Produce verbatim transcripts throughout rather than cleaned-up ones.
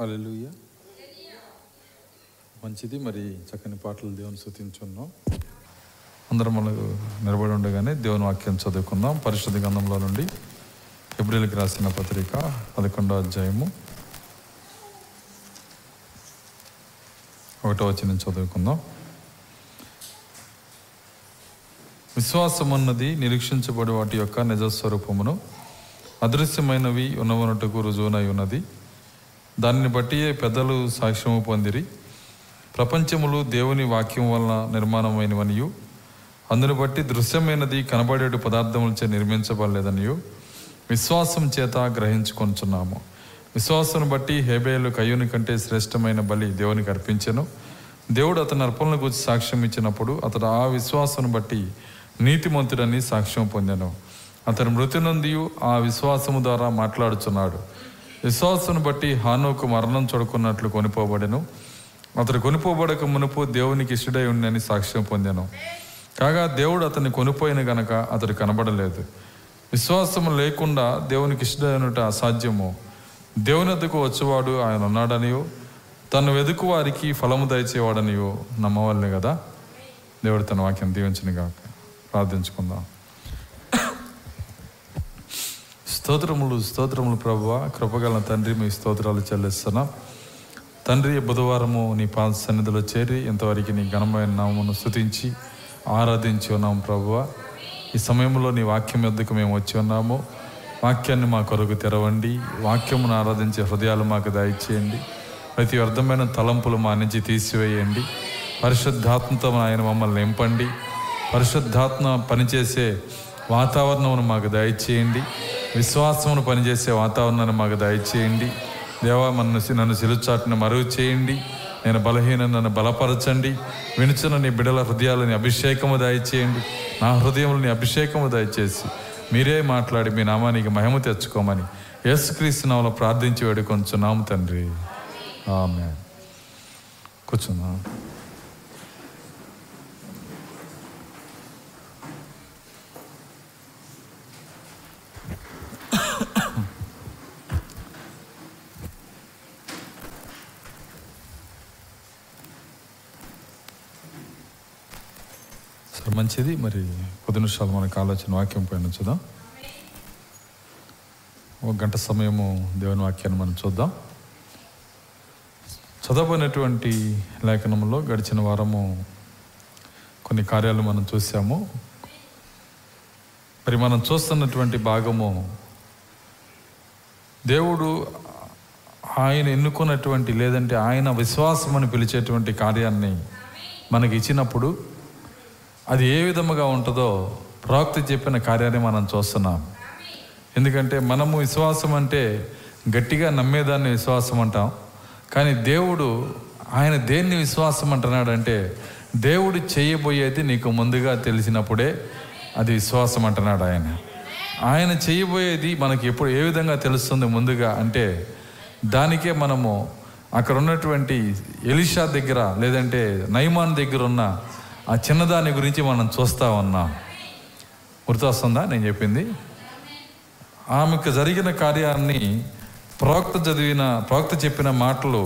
హల్లెలూయా. మంచిది. మరి చక్కని పాటలు దేవుని స్తుతించున్నాం. అందరం మనకు నిలబడి ఉండగానే దేవుని వాక్యం చదువుకుందాం. పరిశుద్ధ గ్రంథంలో నుండి హెబ్రీయులకు రాసిన పత్రిక పదకొండో అధ్యాయము ఒకటో వచనం చదువుకుందాం. విశ్వాసమున్నది నిరీక్షించబడి వాటి యొక్క నిజస్వరూపమును అదృశ్యమైనవి ఉన్నవనట్టుకు రుజువునై ఉన్నది. దానిని బట్టియే పెద్దలు సాక్ష్యము పొందిరి. ప్రపంచములు దేవుని వాక్యం వలన నిర్మాణమైనవనియు అందును బట్టి దృశ్యమైనది కనబడే పదార్థములచే నిర్మించబడలేదనియు విశ్వాసం చేత గ్రహించుకొంచున్నాము. విశ్వాసమును బట్టి హేబేలు కయ్యూని కంటే శ్రేష్టమైన బలి దేవునికి అర్పించెను. దేవుడు అతని అర్పణల గురించి సాక్ష్యం ఇచ్చినప్పుడు అతడు ఆ విశ్వాసమును బట్టి నీతిమంతుడని సాక్ష్యం పొందెను. అతను మృతి నందియు ఆ విశ్వాసము ద్వారా మాట్లాడుచున్నాడు. విశ్వాసమును బట్టి హానోకు మరణం చూడకున్నట్లు కొనిపోబడెను. అతడు కొనిపోబడక మునుపు దేవునికి ఇష్టడై ఉండని సాక్ష్యం పొందెను. కాగా దేవుడు అతన్ని కొనిపోయిన గనక అతడు కనబడలేదు. విశ్వాసము లేకుండా దేవునికి ఇష్టడైనట అసాధ్యము. దేవుని ఎద్దకు వచ్చేవాడు ఆయన ఉన్నాడనియో తను వెదుకు వారికి ఫలము దయచేవాడనియో నమ్మవాళ్ళే కదా. దేవుడు తన వాక్యం దీవించను గాక. ప్రార్థించుకుందాం. స్తోత్రములు స్తోత్రములు ప్రభువా, కృపగల తండ్రి, మీ స్తోత్రాలు చెల్లిస్తున్నాం తండ్రి. బుధవారము నీ పాద సన్నిధిలో చేరి ఇంతవరకు నీ ఘనమైన నామమును స్తుతించి ఆరాధించి ఉన్నాము ప్రభువా. ఈ సమయంలో నీ వాక్యం ఎద్దకు మేము వచ్చి ఉన్నాము. వాక్యాన్ని మా కొరకు తెరవండి. వాక్యమును ఆరాధించే హృదయాలు మాకు దయచేయండి. ప్రతి అర్థమైన తలంపులు మా నుంచి తీసివేయండి. పరిశుద్ధాత్మతో ఆయన మమ్మల్ని నింపండి. పరిశుద్ధాత్మ పనిచేసే వాతావరణమును మాకు దయచేయండి. విశ్వాసమును పనిచేసే వాతావరణాన్ని మాకు దయచేయండి. దేవా, మన నన్ను సిలుచాటును మరుగు చేయండి. నేను బలహీన, నన్ను బలపరచండి. వినుచున్న నీ బిడ్డల హృదయాలని అభిషేకము దయచేయండి. నా హృదయములని అభిషేకము దయచేసి మీరే మాట్లాడి మీ నామానికి మహిమ తెచ్చుకోమని యేసుక్రీస్తు నామములో ప్రార్థించి వేడుకొంచున్నాము తండ్రి. ఆమేన్. కూర్చున్నా. మంచిది. మరి పది నిమిషాలు మనకు ఆలోచన వాక్యం పైన చూద్దాం. ఒక గంట సమయము దేవుని వాక్యాన్ని మనం చూద్దాం. చదవబడినటువంటి లేఖనంలో గడిచిన వారము కొన్ని కార్యాలు మనం చూసాము. మరి మనం చూస్తున్నటువంటి భాగము దేవుడు ఆయన ఎన్నుకున్నటువంటి లేదంటే ఆయన విశ్వాసం అని పిలిచేటువంటి కార్యాన్ని మనకి ఇచ్చినప్పుడు అది ఏ విధముగా ఉంటుందో ప్రవక్త చెప్పిన కార్యాన్ని మనం చూస్తున్నాం. ఎందుకంటే మనము విశ్వాసం అంటే గట్టిగా నమ్మేదాన్ని విశ్వాసం అంటాం. కానీ దేవుడు ఆయన దేన్ని విశ్వాసం అంటున్నాడంటే దేవుడు చేయబోయేది నీకు ముందుగా తెలిసినప్పుడే అది విశ్వాసం అంటున్నాడు. ఆయన ఆయన చేయబోయేది మనకి ఎప్పుడు ఏ విధంగా తెలుస్తుంది ముందుగా అంటే దానికే మనము అక్కడ ఉన్నటువంటి ఎలీషా దగ్గర లేదంటే నయమాన్ దగ్గర ఉన్న ఆ చిన్నదాని గురించి మనం చూస్తూ ఉన్నాం. గుర్తొస్తుందా నేను చెప్పింది? ఆమెకు జరిగిన కార్యాన్ని ప్రవక్త చదివిన ప్రవక్త చెప్పిన మాటలు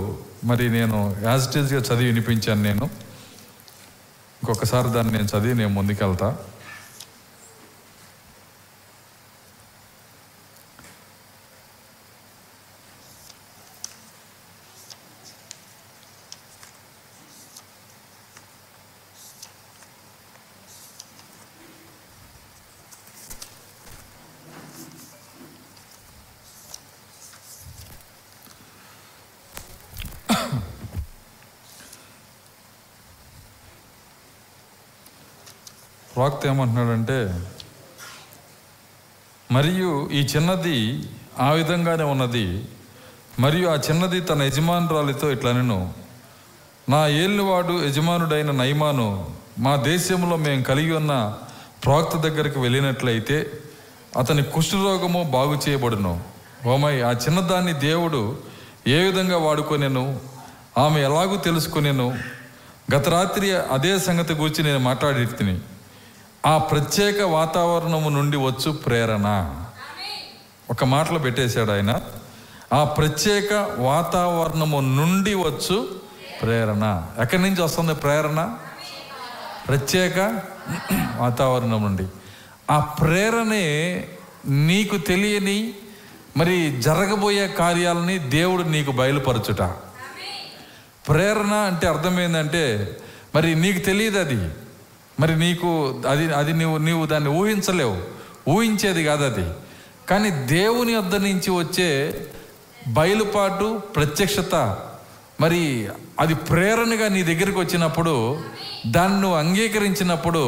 మరి నేను యాజ్ ఇట్ ఈజ్గా చదివి వినిపించాను. నేను ఇంకొకసారి దాన్ని నేను చదివి నేను ముందుకెళ్తా. ప్రవక్త ఏమంటున్నాడంటే, మరియు ఈ చిన్నది ఆ విధంగానే ఉన్నది. మరియు ఆ చిన్నది తన యజమానురాలితో ఇట్లా నేను నా ఏళ్ళువాడు యజమానుడైన నయమాను మా దేశంలో మేము కలిగి ఉన్న ప్రవక్త దగ్గరికి వెళ్ళినట్లయితే అతని కుష్ఠరోగము బాగు చేయబడును. ఓమయ్, ఆ చిన్నదాన్ని దేవుడు ఏ విధంగా వాడుకొనెను, ఆమె ఎలాగూ తెలుసుకొనెను. గత రాత్రి అదే సంగతి గురించి నేను మాట్లాడి తిని ఆ ప్రత్యేక వాతావరణము నుండి వచ్చు ప్రేరణ ఒక మాటలో పెట్టేశాడు ఆయన. ఆ ప్రత్యేక వాతావరణము నుండి వచ్చు ప్రేరణ. ఎక్కడి నుంచి వస్తుంది ప్రేరణ? ప్రత్యేక వాతావరణం నుండి. ఆ ప్రేరణే నీకు తెలియని మరి జరగబోయే కార్యాలని దేవుడు నీకు బయలుపరచుట. ప్రేరణ అంటే అర్థమైందంటే మరి నీకు తెలియదు అది, మరి నీకు అది అది నువ్వు నీవు దాన్ని ఊహించలేవు, ఊహించేది కాదు అది. కానీ దేవుని వద్ద నుంచి వచ్చే బయలుపాటు, ప్రత్యక్షత, మరి అది ప్రేరణగా నీ దగ్గరికి వచ్చినప్పుడు, దాన్ని నువ్వు అంగీకరించినప్పుడు,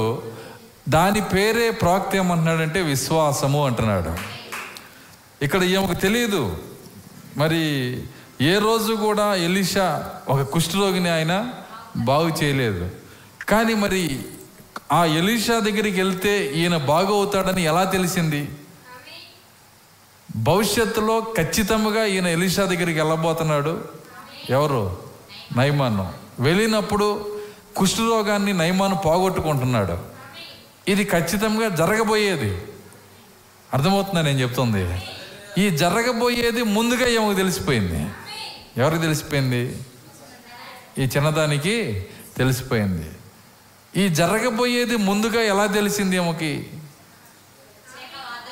దాని పేరే ప్రాక్తి ఏమంటున్నాడంటే విశ్వాసము అంటున్నాడు. ఇక్కడ ఈమెకు తెలియదు. మరి ఏ రోజు కూడా ఎలీషా ఒక కుష్ఠరోగిని ఆయన బాగు చేయలేదు. కానీ మరి ఆ ఎలీషా దగ్గరికి వెళ్తే ఈయన బాగు అవుతాడని ఎలా తెలిసింది? భవిష్యత్తులో ఖచ్చితంగా ఈయన ఎలీషా దగ్గరికి వెళ్ళబోతున్నాడు. ఎవరు? నయమాను. వెళ్ళినప్పుడు కుష్ఠరోగాన్ని నయమాను పోగొట్టుకుంటున్నాడు. ఇది ఖచ్చితంగా జరగబోయేది. అర్థమవుతుందా నేను చెప్తుంది? ఈ జరగబోయేది ముందుగా ఏమో తెలిసిపోయింది. ఎవరికి తెలిసిపోయింది? ఈ చిన్నదానికి తెలిసిపోయింది. ఈ జరగబోయేది ముందుగా ఎలా తెలిసింది ఏమోకి?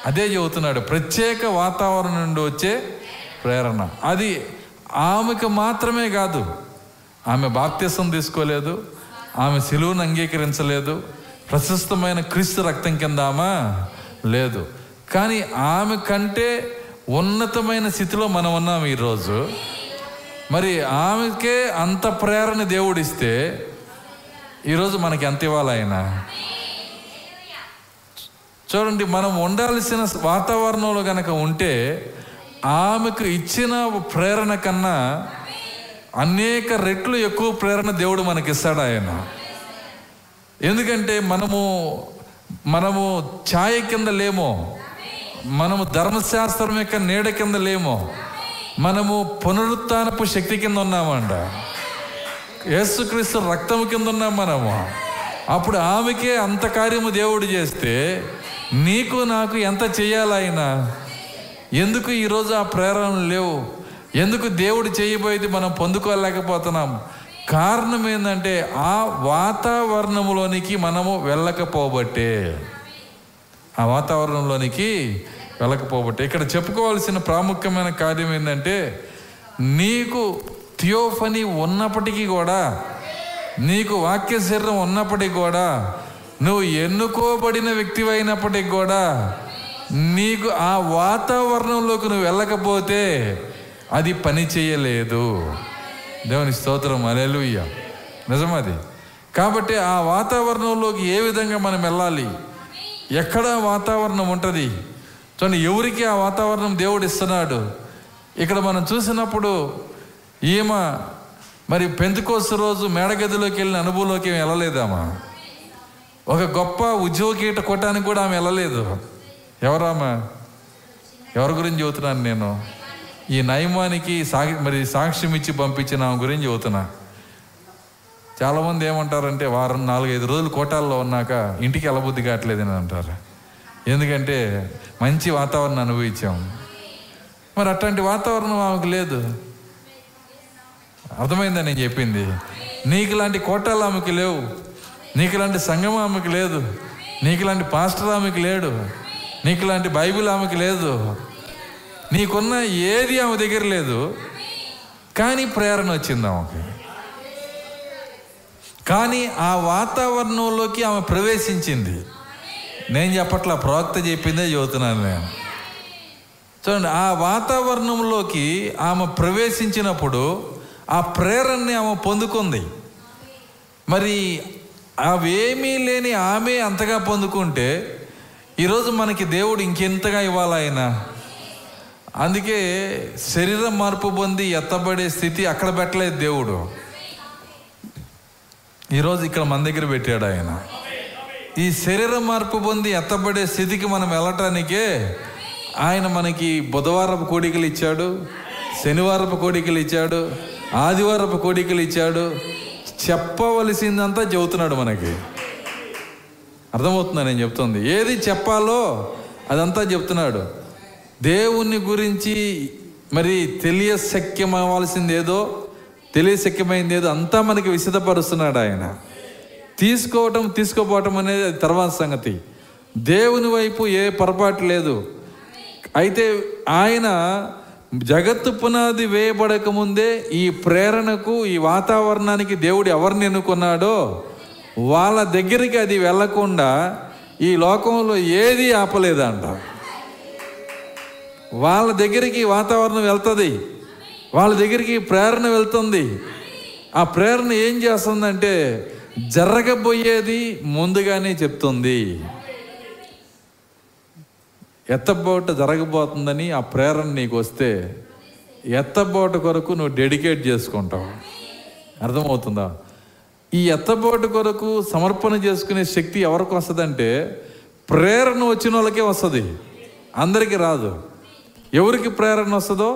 అదే చెబుతున్నాడు, ప్రత్యేక వాతావరణం నుండి వచ్చే ప్రేరణ. అది ఆమెకు మాత్రమే కాదు. ఆమె బాప్తిసం తీసుకోలేదు, ఆమె సిలువును అంగీకరించలేదు, ప్రశస్తమైన క్రీస్తు రక్తం కింద ఆమె లేదు. కానీ ఆమె కంటే ఉన్నతమైన స్థితిలో మనం ఉన్నాము ఈరోజు. మరి ఆమెకే అంత ప్రేరణ దేవుడిస్తే ఈరోజు మనకి ఎంత ఇవ్వాలి ఆయన? చూడండి, మనం ఉండాల్సిన వాతావరణంలో కనుక ఉంటే ఆమెకు ఇచ్చిన ప్రేరణ కన్నా అనేక రెట్లు ఎక్కువ ప్రేరణ దేవుడు మనకిస్తాడు ఆయన. ఎందుకంటే మనము మనము ఛాయ కింద లేమో, మనము ధర్మశాస్త్రం యొక్క నీడ కింద లేమో, మనము పునరుత్థానపు శక్తి కింద ఉన్నామంట. యేసుక్రీస్తు రక్తము కింద ఉన్నాం మనము. అప్పుడు ఆమెకే అంత కార్యము దేవుడు చేస్తే నీకు నాకు ఎంత చేయాలైనా? ఎందుకు ఈరోజు ఆ ప్రేరణలు లేవు? ఎందుకు దేవుడు చేయబోయేది మనం పొందుకోలేకపోతున్నాం? కారణం ఏంటంటే ఆ వాతావరణంలోనికి మనము వెళ్ళకపోబట్టే. ఆ వాతావరణంలోనికి వెళ్ళకపోబట్టే. ఇక్కడ చెప్పుకోవాల్సిన ప్రాముఖ్యమైన కార్యం ఏంటంటే నీకు థియోఫనీ ఉన్నప్పటికీ కూడా, నీకు వాక్య శరీరం ఉన్నప్పటికీ కూడా, నువ్వు ఎన్నుకోబడిన వ్యక్తివి అయినప్పటికీ కూడా, నీకు ఆ వాతావరణంలోకి నువ్వు వెళ్ళకపోతే అది పని చేయలేదు. దేవుని స్తోత్రం, హల్లెలూయా. నిజమది. కాబట్టి ఆ వాతావరణంలోకి ఏ విధంగా మనం వెళ్ళాలి? ఎక్కడ వాతావరణం ఉంటుంది? చూడండి, ఎవరికి ఆ వాతావరణం దేవుడు ఇస్తున్నాడు? ఇక్కడ మనం చూసినప్పుడు ఈమె మరి పెంతెకోస్తు రోజు మేడగదిలోకి వెళ్ళిన అనుభవంలోకి ఏమి వెళ్ళలేదామా? ఒక గొప్ప ఉద్యోగీట కొట్టడానికి కూడా ఆమె వెళ్ళలేదు. ఎవరామా? ఎవరి గురించి చెబుతున్నాను నేను? ఈ నయమానికి సాక్షి మరి సాక్ష్యం ఇచ్చి పంపించిన ఆమె గురించి చెబుతున్నా. చాలామంది ఏమంటారంటే వారం నాలుగైదు రోజులు కోటాల్లో ఉన్నాక ఇంటికి వెళ్ళబుద్ధి కావట్లేదని అంటారు. ఎందుకంటే మంచి వాతావరణం అనుభవించాము. మరి అట్లాంటి వాతావరణం ఆమెకు లేదు. అర్థమైందా నేను చెప్పింది? నీకు లాంటి కోటాలు ఆమెకు లేవు, నీకు లాంటి సంఘం ఆమెకు లేదు, నీకు లాంటి పాస్టర్ ఆమెకు లేడు, నీకు లాంటి బైబిల్ ఆమెకు లేదు, నీకున్న ఏది ఆమె దగ్గర లేదు. కానీ ప్రేరణ వచ్చింది ఆమెకి. కానీ ఆ వాతావరణంలోకి ఆమె ప్రవేశించింది. నేను చెప్పట్లా, ప్రవక్త చెప్పిందే చెబుతున్నాను నేను. చూడండి, ఆ వాతావరణంలోకి ఆమె ప్రవేశించినప్పుడు ఆ ప్రేరణని ఆమె పొందుకుంది. మరి అవేమీ లేని ఆమె అంతగా పొందుకుంటే ఈరోజు మనకి దేవుడు ఇంకెంతగా ఇవ్వాలి ఆయన? అందుకే శరీర మార్పు పొంది ఎత్తబడే స్థితి అక్కడ పెట్టలేదు దేవుడు. ఈరోజు ఇక్కడ మన దగ్గర పెట్టాడు ఆయన. ఈ శరీర మార్పు పొంది ఎత్తబడే స్థితికి మనం వెళ్ళటానికే ఆయన మనకి బుధవారపు కోడికలు ఇచ్చాడు, శనివారపు కోడికలు ఇచ్చాడు, ఆదివారపు కోడికలు ఇచ్చాడు. చెప్పవలసిందంతా చెబుతున్నాడు మనకి. అర్థమవుతుందా నేను చెప్తుంది? ఏది చెప్పాలో అదంతా చెప్తున్నాడు. దేవుని గురించి మరి తెలియ శక్యం అవ్వాల్సిందేదో తెలియ శక్యమైంది ఏదో అంతా మనకి విసిదపరుస్తున్నాడు ఆయన. తీసుకోవటం తీసుకోపోవటం అనేది అది తర్వాత సంగతి. దేవుని వైపు ఏ పొరపాటు లేదు. అయితే ఆయన జగత్తు పునాది వేయబడకముందే ఈ ప్రేరణకు ఈ వాతావరణానికి దేవుడు ఎవరిని ఎన్నుకున్నాడో వాళ్ళ దగ్గరికి అది వెళ్లకుండా ఈ లోకంలో ఏది ఆపలేదంట. వాళ్ళ దగ్గరికి వాతావరణం వెళ్తుంది, వాళ్ళ దగ్గరికి ప్రేరణ వెళ్తుంది. ఆ ప్రేరణ ఏం చేస్తుందంటే జరగబోయేది ముందుగానే చెప్తుంది. ఎత్తబోట జరగబోతుందని ఆ ప్రేరణ నీకు వస్తే ఎత్తబోట కొరకు నువ్వు డెడికేట్ చేసుకుంటావు. అర్థమవుతుందా? ఈ ఎత్తబోట కొరకు సమర్పణ చేసుకునే శక్తి ఎవరికి వస్తుందంటే ప్రేరణ వచ్చిన వాళ్ళకే వస్తుంది, అందరికీ రాదు. ఎవరికి ప్రేరణ వస్తుందో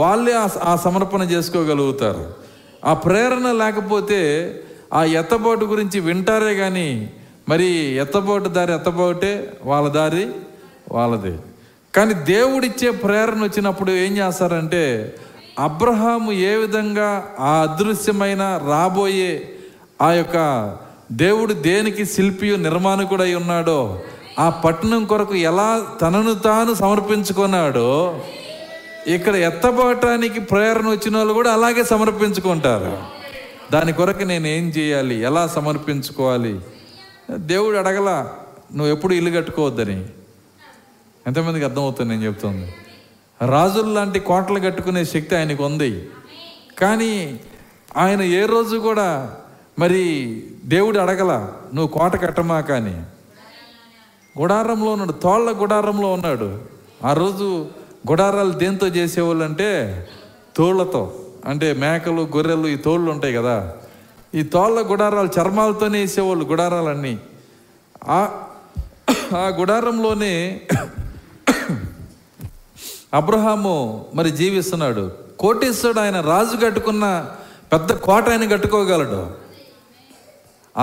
వాళ్ళే ఆ సమర్పణ చేసుకోగలుగుతారు. ఆ ప్రేరణ లేకపోతే ఆ ఎత్తబోటు గురించి వింటారే కానీ మరి ఎత్తబోటు దారి ఎత్తబోటే, వాళ్ళ దారి వాళ్ళది. కానీ దేవుడిచ్చే ప్రేరణ వచ్చినప్పుడు ఏం చేస్తారంటే అబ్రహాము ఏ విధంగా ఆ అదృశ్యమైన రాబోయే ఆ యొక్క దేవుడు దేనికి శిల్పియు నిర్మాణకుడై ఉన్నాడో ఆ పట్టణం కొరకు ఎలా తనను తాను సమర్పించుకున్నాడో ఇక్కడ ఎత్తబోటానికి ప్రేరణ వచ్చిన వాళ్ళు కూడా అలాగే సమర్పించుకుంటారు. దాని కొరకు నేను ఏం చేయాలి, ఎలా సమర్పించుకోవాలి? దేవుడు అడగలా నువ్వు ఎప్పుడు ఇల్లు కట్టుకోవద్దని. ఎంతమందికి అర్థమవుతుంది నేను చెప్తుంది? రాజుల లాంటి కోటలు కట్టుకునే శక్తి ఆయనకు ఉంది, కానీ ఆయన ఏ రోజు కూడా మరి దేవుడు అడగలా నువ్వు కోట కట్టమా. కానీ గుడారంలో ఉన్నాడు, తోళ్ల గుడారంలో ఉన్నాడు. ఆ రోజు గుడారాలు దేంతో చేసేవాళ్ళు అంటే తోళ్లతో, అంటే మేకలు గొర్రెలు ఈ తోళ్ళు ఉంటాయి కదా, ఈ తోళ్ళ గుడారాలు చర్మాలతోనే వేసేవాళ్ళు గుడారాలన్నీ. ఆ గుడారంలోనే అబ్రహాము మరి జీవిస్తున్నాడు. కోటేశ్వరుడు ఆయన రాజు కట్టుకున్న పెద్ద కోట ఆయన కట్టుకోగలడు.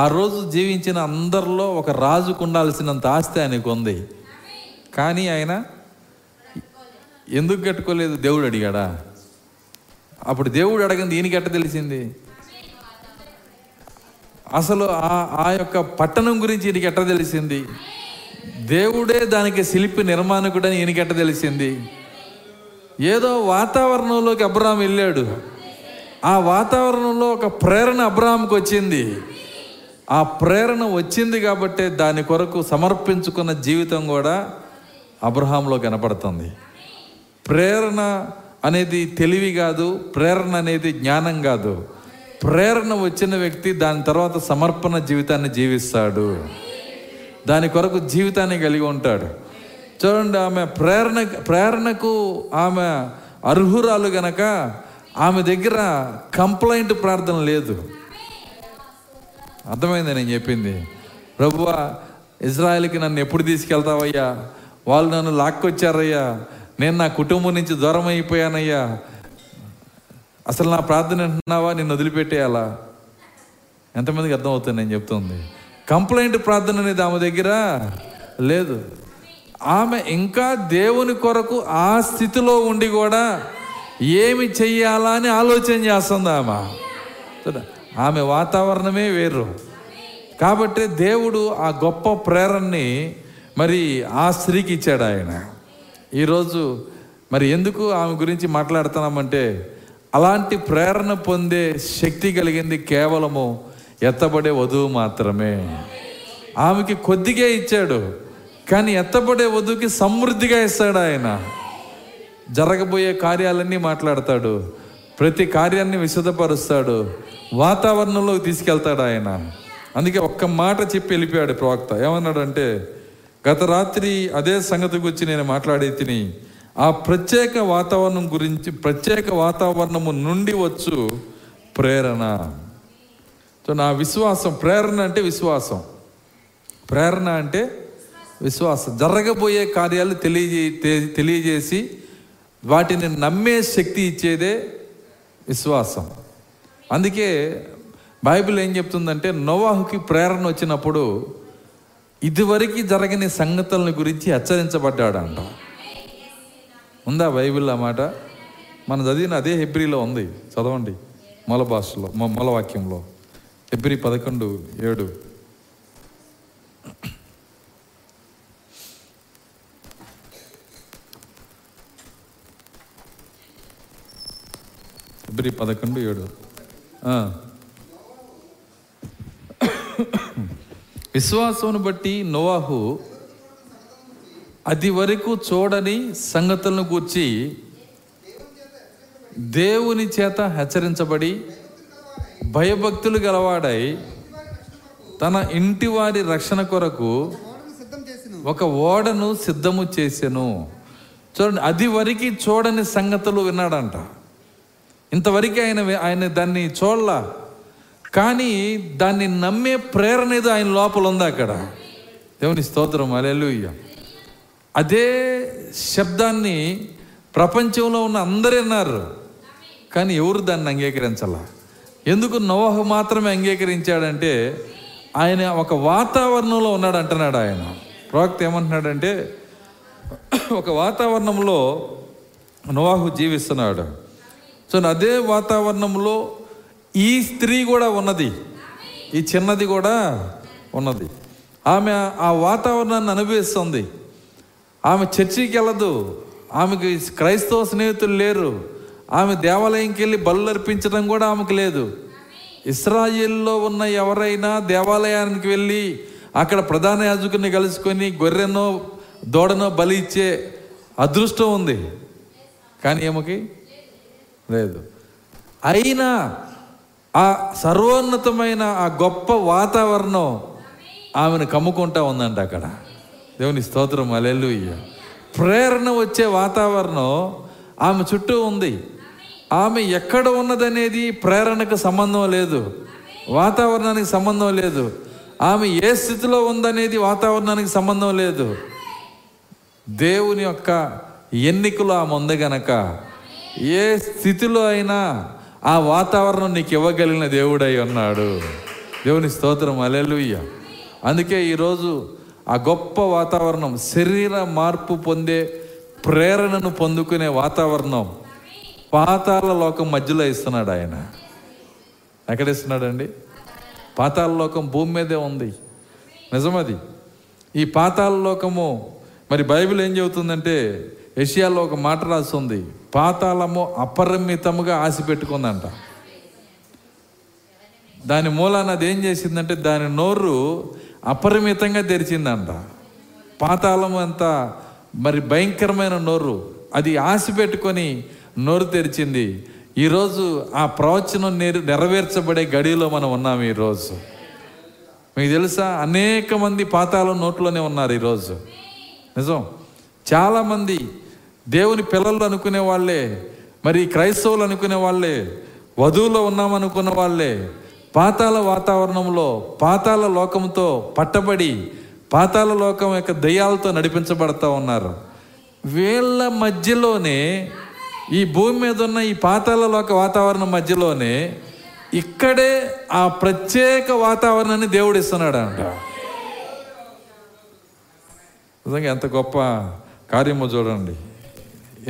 ఆ రోజు జీవించిన అందరిలో ఒక రాజుకు ఉండాల్సినంత ఆస్తి ఆయనకు ఉంది, కానీ ఆయన ఎందుకు కట్టుకోలేదు? దేవుడు అడిగాడా? అప్పుడు దేవుడు అడగంది ఈయనకి ఎట్ట తెలిసింది? అసలు ఆ ఆ యొక్క పట్టణం గురించి ఈయనకి ఎట్ట తెలిసింది? దేవుడే దానికి శిల్పి నిర్మాణకుడని ఈయనకి ఎట్ట తెలిసింది? ఏదో వాతావరణంలోకి అబ్రహాం వెళ్ళాడు, ఆ వాతావరణంలో ఒక ప్రేరణ అబ్రహాంకి వచ్చింది. ఆ ప్రేరణ వచ్చింది కాబట్టి దాని కొరకు సమర్పించుకున్న జీవితం కూడా అబ్రహాంలో కనపడుతుంది. ప్రేరణ అనేది తెలివి కాదు, ప్రేరణ అనేది జ్ఞానం కాదు. ప్రేరణ వచ్చిన వ్యక్తి దాని తర్వాత సమర్పణ జీవితాన్ని జీవిస్తాడు, దాని కొరకు జీవితాన్ని కలిగి ఉంటాడు. చూడండి, ఆమె ప్రేరణ ప్రేరణకు ఆమె అర్హురాలు గనక ఆమె దగ్గర కంప్లైంట్ ప్రార్థన లేదు. అర్థమైంది నేను చెప్పింది? ప్రభువా, ఇజ్రాయెల్కి నన్ను ఎప్పుడు తీసుకెళ్తావయ్యా? వాళ్ళు నన్ను లాక్కొచ్చారయ్యా, నేను నా కుటుంబం నుంచి దూరం అయిపోయానయ్యా, అసలు నా ప్రార్థన అంటున్నావా, నిన్ను వదిలిపెట్టేయాలా? ఎంతమందికి అర్థమవుతుంది నేను చెప్తుంది? కంప్లైంట్ ప్రార్థన అనేది ఆమె దగ్గర లేదు. ఆమె ఇంకా దేవుని కొరకు ఆ స్థితిలో ఉండి కూడా ఏమి చెయ్యాలా అని ఆలోచన చేస్తుంది ఆమె. ఆమె వాతావరణమే వేరు కాబట్టి దేవుడు ఆ గొప్ప ప్రేరణని మరి ఆ స్త్రీకి ఇచ్చాడు ఆయన. ఈరోజు మరి ఎందుకు ఆమె గురించి మాట్లాడుతున్నామంటే అలాంటి ప్రేరణ పొందే శక్తి కలిగింది కేవలము ఎత్తబడే వధువు మాత్రమే. ఆమెకి కొద్దిగా ఇచ్చాడు, కానీ ఎత్తబడే వధువుకి సమృద్ధిగా ఇస్తాడు ఆయన. జరగబోయే కార్యాలన్నీ మాట్లాడతాడు, ప్రతి కార్యాన్ని విశదపరుస్తాడు, వాతావరణంలోకి తీసుకెళ్తాడు ఆయన. అందుకే ఒక్క మాట చెప్పి వెళ్ళిపోయాడు ప్రవక్త. ఏమన్నాడంటే, గత రాత్రి అదే సంగతి గురించి నేను మాట్లాడే తిని ఆ ప్రత్యేక వాతావరణం గురించి, ప్రత్యేక వాతావరణము నుండి వచ్చు ప్రేరణ. సో నా విశ్వాసం, ప్రేరణ అంటే విశ్వాసం, ప్రేరణ అంటే విశ్వాసం. జరగబోయే కార్యాలు తెలియజే తెలియజేసి వాటిని నమ్మే శక్తి ఇచ్చేదే విశ్వాసం. అందుకే బైబిల్ ఏం చెప్తుందంటే నోవాహుకి ప్రేరణ వచ్చినప్పుడు ఇదివరకు జరగని సంగతులను గురించి హెచ్చరించబడ్డాడు అంట. ఉందా బైబిల్ ఆ మాట? మన చదివిన అదే హెబ్రీలో ఉంది, చదవండి మూల భాషలో, మూల వాక్యంలో, హెబ్రీ పదకొండు ఏడు హెబ్రీ పదకొండు ఏడు విశ్వాసమును బట్టి నోవాహు అది వరకు చూడని సంగతులను గూర్చి దేవుని చేత హెచ్చరించబడి భయభక్తులు గలవాడై తన ఇంటి వారి రక్షణ కొరకు ఒక ఓడను సిద్ధము చేసెను. చూడండి, అది వరకు చూడని సంగతులు విన్నాడంట. ఇంతవరకు ఆయన ఆయన దాన్ని చూడలా, కానీ దాన్ని నమ్మే ప్రేరణ ఏదో ఆయన లోపల ఉంది. అక్కడ దేవుని స్తోత్రం, హల్లెలూయా. అదే శబ్దాన్ని ప్రపంచంలో ఉన్న అందరూ విన్నారు, కానీ ఎవరు దాన్ని అంగీకరించాల? ఎందుకు నోవహు మాత్రమే అంగీకరించాడంటే ఆయన ఒక వాతావరణంలో ఉన్నాడు అంటున్నాడు. ఆయన ప్రవక్త ఏమంటున్నాడంటే ఒక వాతావరణంలో నోవహు జీవిస్తున్నాడు. సో అదే వాతావరణంలో ఈ స్త్రీ కూడా ఉన్నది, ఈ చిన్నది కూడా ఉన్నది. ఆమె ఆ వాతావరణాన్ని అనుభవిస్తుంది. ఆమె చర్చికి వెళ్ళదు, ఆమెకి క్రైస్తవ స్నేహితులు లేరు, ఆమె దేవాలయంకి వెళ్ళి బలు అర్పించడం కూడా ఆమెకు లేదు. ఇస్రాయేల్లో ఉన్న ఎవరైనా దేవాలయానికి వెళ్ళి అక్కడ ప్రధాన యాజకుని కలుసుకొని గొర్రెనో దూడనో బలి ఇచ్చే అదృష్టం ఉంది, కానీ ఆమెకి లేదు. అయినా ఆ సర్వోన్నతమైన ఆ గొప్ప వాతావరణం ఆమెను కమ్ముకుంటా ఉందంట. అక్కడ దేవుని స్తోత్రం, హల్లెలూయా. ప్రేరణ వచ్చే వాతావరణం ఆమె చుట్టూ ఉంది. ఆమె ఎక్కడ ఉన్నదనేది ప్రేరణకు సంబంధం లేదు, వాతావరణానికి సంబంధం లేదు. ఆమె ఏ స్థితిలో ఉందనేది వాతావరణానికి సంబంధం లేదు. దేవుని యొక్క ఎన్నికలో ఆమె ఉంది గనక ఏ స్థితిలో అయినా ఆ వాతావరణం నీకు ఇవ్వగలిగిన దేవుడై ఉన్నాడు. దేవుని స్తోత్రం, హల్లెలూయా. అందుకే ఈరోజు ఆ గొప్ప వాతావరణం, శరీర మార్పు పొందే ప్రేరణను పొందుకునే వాతావరణం పాతాళ లోకం మధ్యలో ఇస్తున్నాడు ఆయన. ఎక్కడ ఇస్తున్నాడండి? పాతాళ లోకం భూమి మీదే ఉంది, నిజమది. ఈ పాతాళ లోకము, మరి బైబిల్ ఏం చెబుతుందంటే, యెషయాలో ఒక మాట రాస్తుంది, పాతాళము అపరిమితముగా ఆశ పెట్టుకుందంట. దాని మూలాన అది ఏం చేసిందంటే దాని నోరు అపరిమితంగా తెరిచిందంట. పాతాళం అంతా మరి భయంకరమైన నోరు, అది ఆశ పెట్టుకొని నోరు తెరిచింది. ఈరోజు ఆ ప్రవచనం నెరవేర్చబడే గడిలో మనం ఉన్నాము. ఈరోజు మీకు తెలుసా, అనేక మంది పాతాళం నోట్లోనే ఉన్నారు ఈరోజు, నిజం. చాలామంది దేవుని పిల్లలు అనుకునే వాళ్ళే, మరి క్రైస్తవులు అనుకునే వాళ్ళే, వధువులో ఉన్నామనుకున్న వాళ్ళే పాతాళ వాతావరణంలో పాతాళ లోకంతో పట్టబడి పాతాళ లోకం యొక్క దయ్యాలతో నడిపించబడతా ఉన్నారు. వీళ్ళ మధ్యలోనే, ఈ భూమి మీద ఉన్న ఈ పాతాళ లోక వాతావరణం మధ్యలోనే ఇక్కడే ఆ ప్రత్యేక వాతావరణాన్ని దేవుడు ఇస్తున్నాడు అంట. నిజంగా ఎంత గొప్ప కార్యమో చూడండి.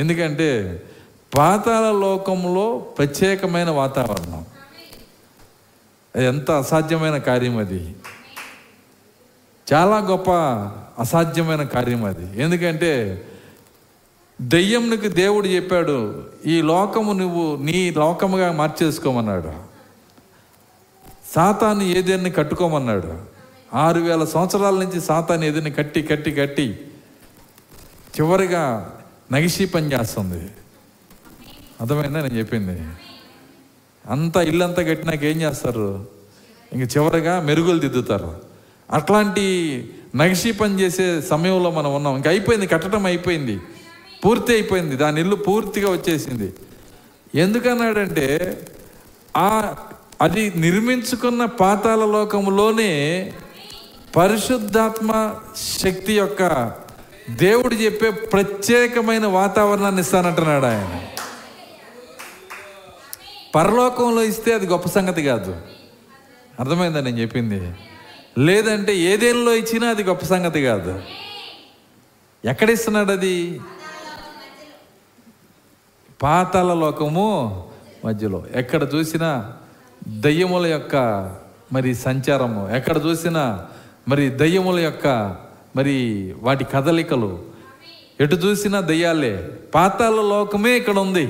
ఎందుకంటే పాతాళ లోకంలో ప్రత్యేకమైన వాతావరణం, అది ఎంత అసాధ్యమైన కార్యం అది, చాలా గొప్ప అసాధ్యమైన కార్యం అది. ఎందుకంటే దెయ్యంనికి దేవుడు చెప్పాడు, ఈ లోకము నువ్వు నీ లోకముగా మార్చేసుకోమన్నాడు. సాతాను ఏదేని కట్టుకోమన్నాడు. ఆరు వేల సంవత్సరాల నుంచి సాతాను ఏదేని కట్టి కట్టి కట్టి చివరిగా నగిషి పని చేస్తుంది. అర్థమైందా నేను చెప్పింది? అంతా ఇల్లంతా కట్టినాక ఏం చేస్తారు, ఇంక చివరిగా మెరుగులు దిద్దుతారు. అట్లాంటి నగిషి పని చేసే సమయంలో మనం ఉన్నాం. ఇంక అయిపోయింది, కట్టడం అయిపోయింది, పూర్తి అయిపోయింది, దాని ఇల్లు పూర్తిగా వచ్చేసింది. ఎందుకన్నాడంటే ఆ అది నిర్మించుకున్న పాతాళ లోకంలోనే పరిశుద్ధాత్మ శక్తి యొక్క దేవుడు చెప్పే ప్రత్యేకమైన వాతావరణాన్ని ఇస్తానంటున్నాడు ఆయన. పరలోకంలో ఇస్తే అది గొప్ప సంగతి కాదు, అర్థమైందా నేను చెప్పింది? లేదంటే ఏదేళ్ళలో ఇచ్చినా అది గొప్ప సంగతి కాదు. ఎక్కడ ఇస్తున్నాడు అది? పాతాళ లోకము మధ్యలో. ఎక్కడ చూసినా దయ్యముల యొక్క మరి సంచారము, ఎక్కడ చూసినా మరి దయ్యముల యొక్క మరి వాటి కదలికలు, ఎటు చూసినా దయ్యాలే. పాతాళ లోకమే ఇక్కడ ఉంది.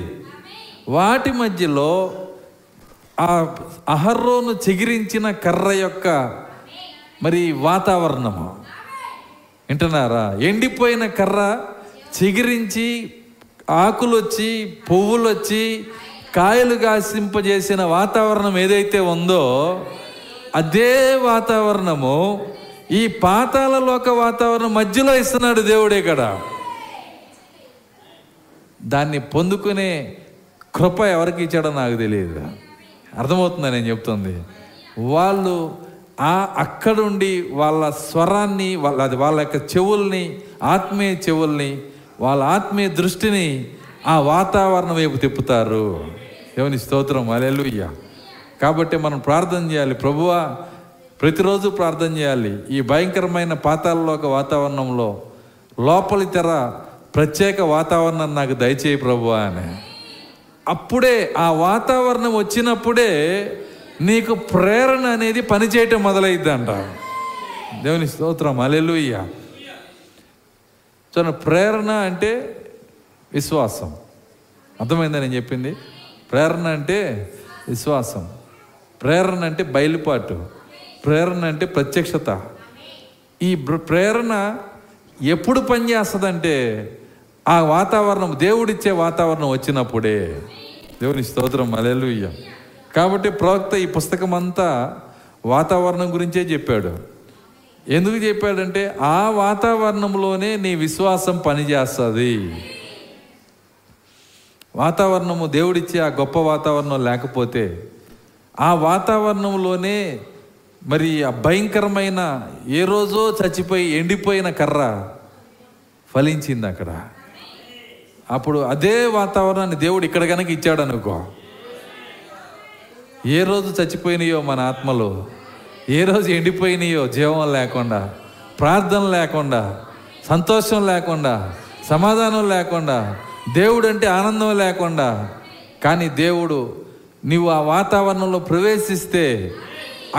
వాటి మధ్యలో ఆ అహరోను చిగిరించిన కర్ర యొక్క మరి వాతావరణము వింటున్నారా? ఎండిపోయిన కర్ర చిగిరించి ఆకులు వచ్చి పువ్వులు వచ్చి కాయలు కాసింపజేసిన వాతావరణం ఏదైతే ఉందో అదే వాతావరణము ఈ పాతాళ లోక వాతావరణం మధ్యలో ఇస్తున్నాడు దేవుడే కదా. దాన్ని పొందుకునే కృప ఎవరికి ఇచ్చాడో నాకు తెలియదు. అర్థమవుతుందా నేను చెప్తుంది? వాళ్ళు ఆ అక్కడుండి వాళ్ళ స్వరాన్ని వాళ్ళ అది వాళ్ళ యొక్క చెవుల్ని, ఆత్మీయ చెవుల్ని, వాళ్ళ ఆత్మీయ దృష్టిని ఆ వాతావరణం వైపు తిప్పుతారు. దేవుని స్తోత్రం, హల్లెలూయా. కాబట్టి మనం ప్రార్థన చేయాలి, ప్రభువా, ప్రతిరోజు ప్రార్థన చేయాలి. ఈ భయంకరమైన పాతాళలోక వాతావరణంలో లోపలి తెర ప్రత్యేక వాతావరణాన్ని నాకు దయచేయి ప్రభువా అని. అప్పుడే ఆ వాతావరణం వచ్చినప్పుడే నీకు ప్రేరణ అనేది పనిచేయటం మొదలైద్దంట. దేవుని స్తోత్రం, హల్లెలూయా. చూడండి, ప్రేరణ అంటే విశ్వాసం. అర్థమైందా నేను చెప్పింది? ప్రేరణ అంటే విశ్వాసం, ప్రేరణ అంటే బయలుపాటు, ప్రేరణ అంటే ప్రత్యక్షత. ఈ ప్రేరణ ఎప్పుడు పనిచేస్తుందంటే ఆ వాతావరణం, దేవుడిచ్చే వాతావరణం వచ్చినప్పుడే. దేవుని స్తోత్రం, హల్లెలూయా. కాబట్టి ప్రవక్త ఈ పుస్తకం అంతా వాతావరణం గురించే చెప్పాడు. ఎందుకు చెప్పాడంటే ఆ వాతావరణంలోనే నీ విశ్వాసం పనిచేస్తుంది. వాతావరణము దేవుడిచ్చే ఆ గొప్ప వాతావరణం లేకపోతే, ఆ వాతావరణంలోనే మరి ఆ భయంకరమైన ఏ రోజో చచ్చిపోయి ఎండిపోయిన కర్ర ఫలించింది అక్కడ. అప్పుడు అదే వాతావరణాన్ని దేవుడు ఇక్కడ కనుక ఇచ్చాడు అనుకో, ఏ రోజు చచ్చిపోయినాయో మన ఆత్మలు, ఏ రోజు ఎండిపోయినాయో, జీవం లేకుండా, ప్రార్థన లేకుండా, సంతోషం లేకుండా, సమాధానం లేకుండా, దేవుడు అంటే ఆనందం లేకుండా. కానీ దేవుడు నీవు ఆ వాతావరణంలో ప్రవేశిస్తే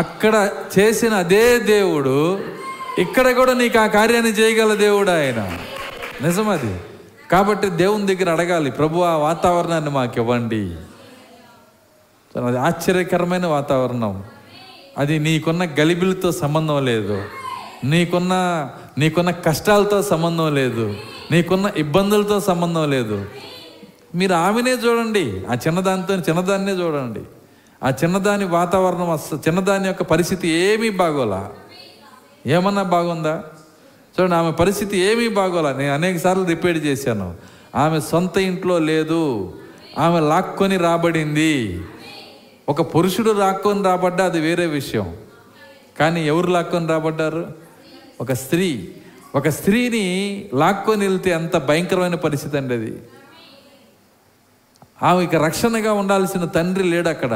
అక్కడ చేసిన అదే దేవుడు ఇక్కడ కూడా నీకు ఆ కార్యాన్ని చేయగల దేవుడు ఆయన. నిజమది. కాబట్టి దేవుని దగ్గర అడగాలి, ప్రభు ఆ వాతావరణాన్ని మాకు ఇవ్వండి. అది ఆశ్చర్యకరమైన వాతావరణం. అది నీకున్న గలిబిలితో సంబంధం లేదు, నీకున్న నీకున్న కష్టాలతో సంబంధం లేదు, నీకున్న ఇబ్బందులతో సంబంధం లేదు. మీరు ఆమెనే చూడండి, ఆ చిన్నదానితో చిన్నదాన్నే చూడండి. ఆ చిన్నదాని వాతావరణం, చిన్నదాని యొక్క పరిస్థితి ఏమీ బాగోలా. ఏమన్నా బాగుందా? చూడండి, ఆమె పరిస్థితి ఏమీ బాగోలా. నేను అనేక సార్లు రిపీట్ చేశాను. ఆమె సొంత ఇంట్లో లేదు, ఆమె లాక్కొని రాబడింది. ఒక పురుషుడు లాక్కొని రాబడ్డా అది వేరే విషయం, కానీ ఎవరు లాక్కొని రాబడ్డారు? ఒక స్త్రీ. ఒక స్త్రీని లాక్కొని వెళ్తే ఎంత భయంకరమైన పరిస్థితి అండి అది. ఆమెకి రక్షణగా ఉండాల్సిన తండ్రి లేడు అక్కడ,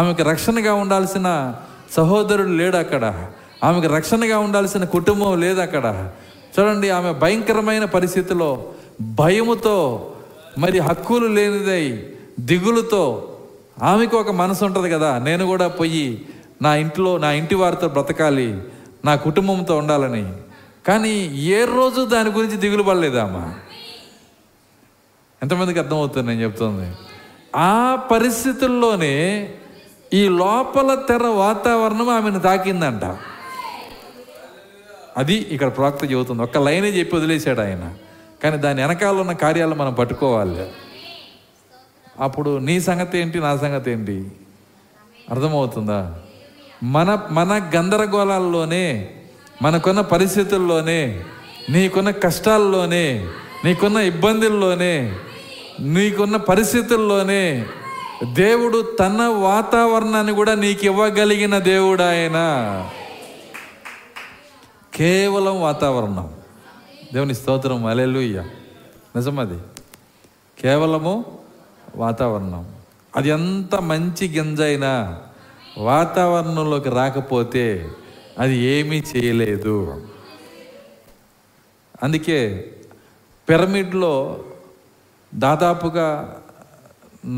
ఆమెకి రక్షణగా ఉండాల్సిన సహోదరుడు లేడు అక్కడ, ఆమెకు రక్షణగా ఉండాల్సిన కుటుంబం లేదు అక్కడ. చూడండి, ఆమె భయంకరమైన పరిస్థితిలో భయముతో మరి హక్కులు లేనిదై దిగులుతో. ఆమెకు ఒక మనసు ఉంటుంది కదా, నేను కూడా పోయి నా ఇంట్లో నా ఇంటి వారితో బ్రతకాలి, నా కుటుంబంతో ఉండాలని. కానీ ఏ రోజు దాని గురించి దిగులు పడలేదామా? ఎంతమందికి అర్థమవుతుంది నేను చెప్తుంది? ఆ పరిస్థితుల్లోనే ఈ లోపల తెర వాతావరణం ఆమెను తాకిందంట. అది ఇక్కడ ప్రవక్త చెబుతుంది. ఒక్క లైనే చెప్పి వదిలేశాడు ఆయన, కానీ దాని వెనకాల ఉన్న కార్యాలు మనం పట్టుకోవాలి. అప్పుడు నీ సంగతి ఏంటి, నా సంగతి ఏంటి? అర్థమవుతుందా? మన మన గందరగోళాల్లోనే, మనకున్న పరిస్థితుల్లోనే, నీకున్న కష్టాల్లోనే, నీకున్న ఇబ్బందుల్లోనే, నీకున్న పరిస్థితుల్లోనే దేవుడు తన వాతావరణాన్ని కూడా నీకు ఇవ్వగలిగిన దేవుడు ఆయన. కేవలం వాతావరణం. దేవుని స్తోత్రం, హల్లెలూయా. నిజమది, కేవలము వాతావరణం. అది ఎంత మంచి గింజ అయినా వాతావరణంలోకి రాకపోతే అది ఏమీ చేయలేదు. అందుకే పిరమిడ్లో దాదాపుగా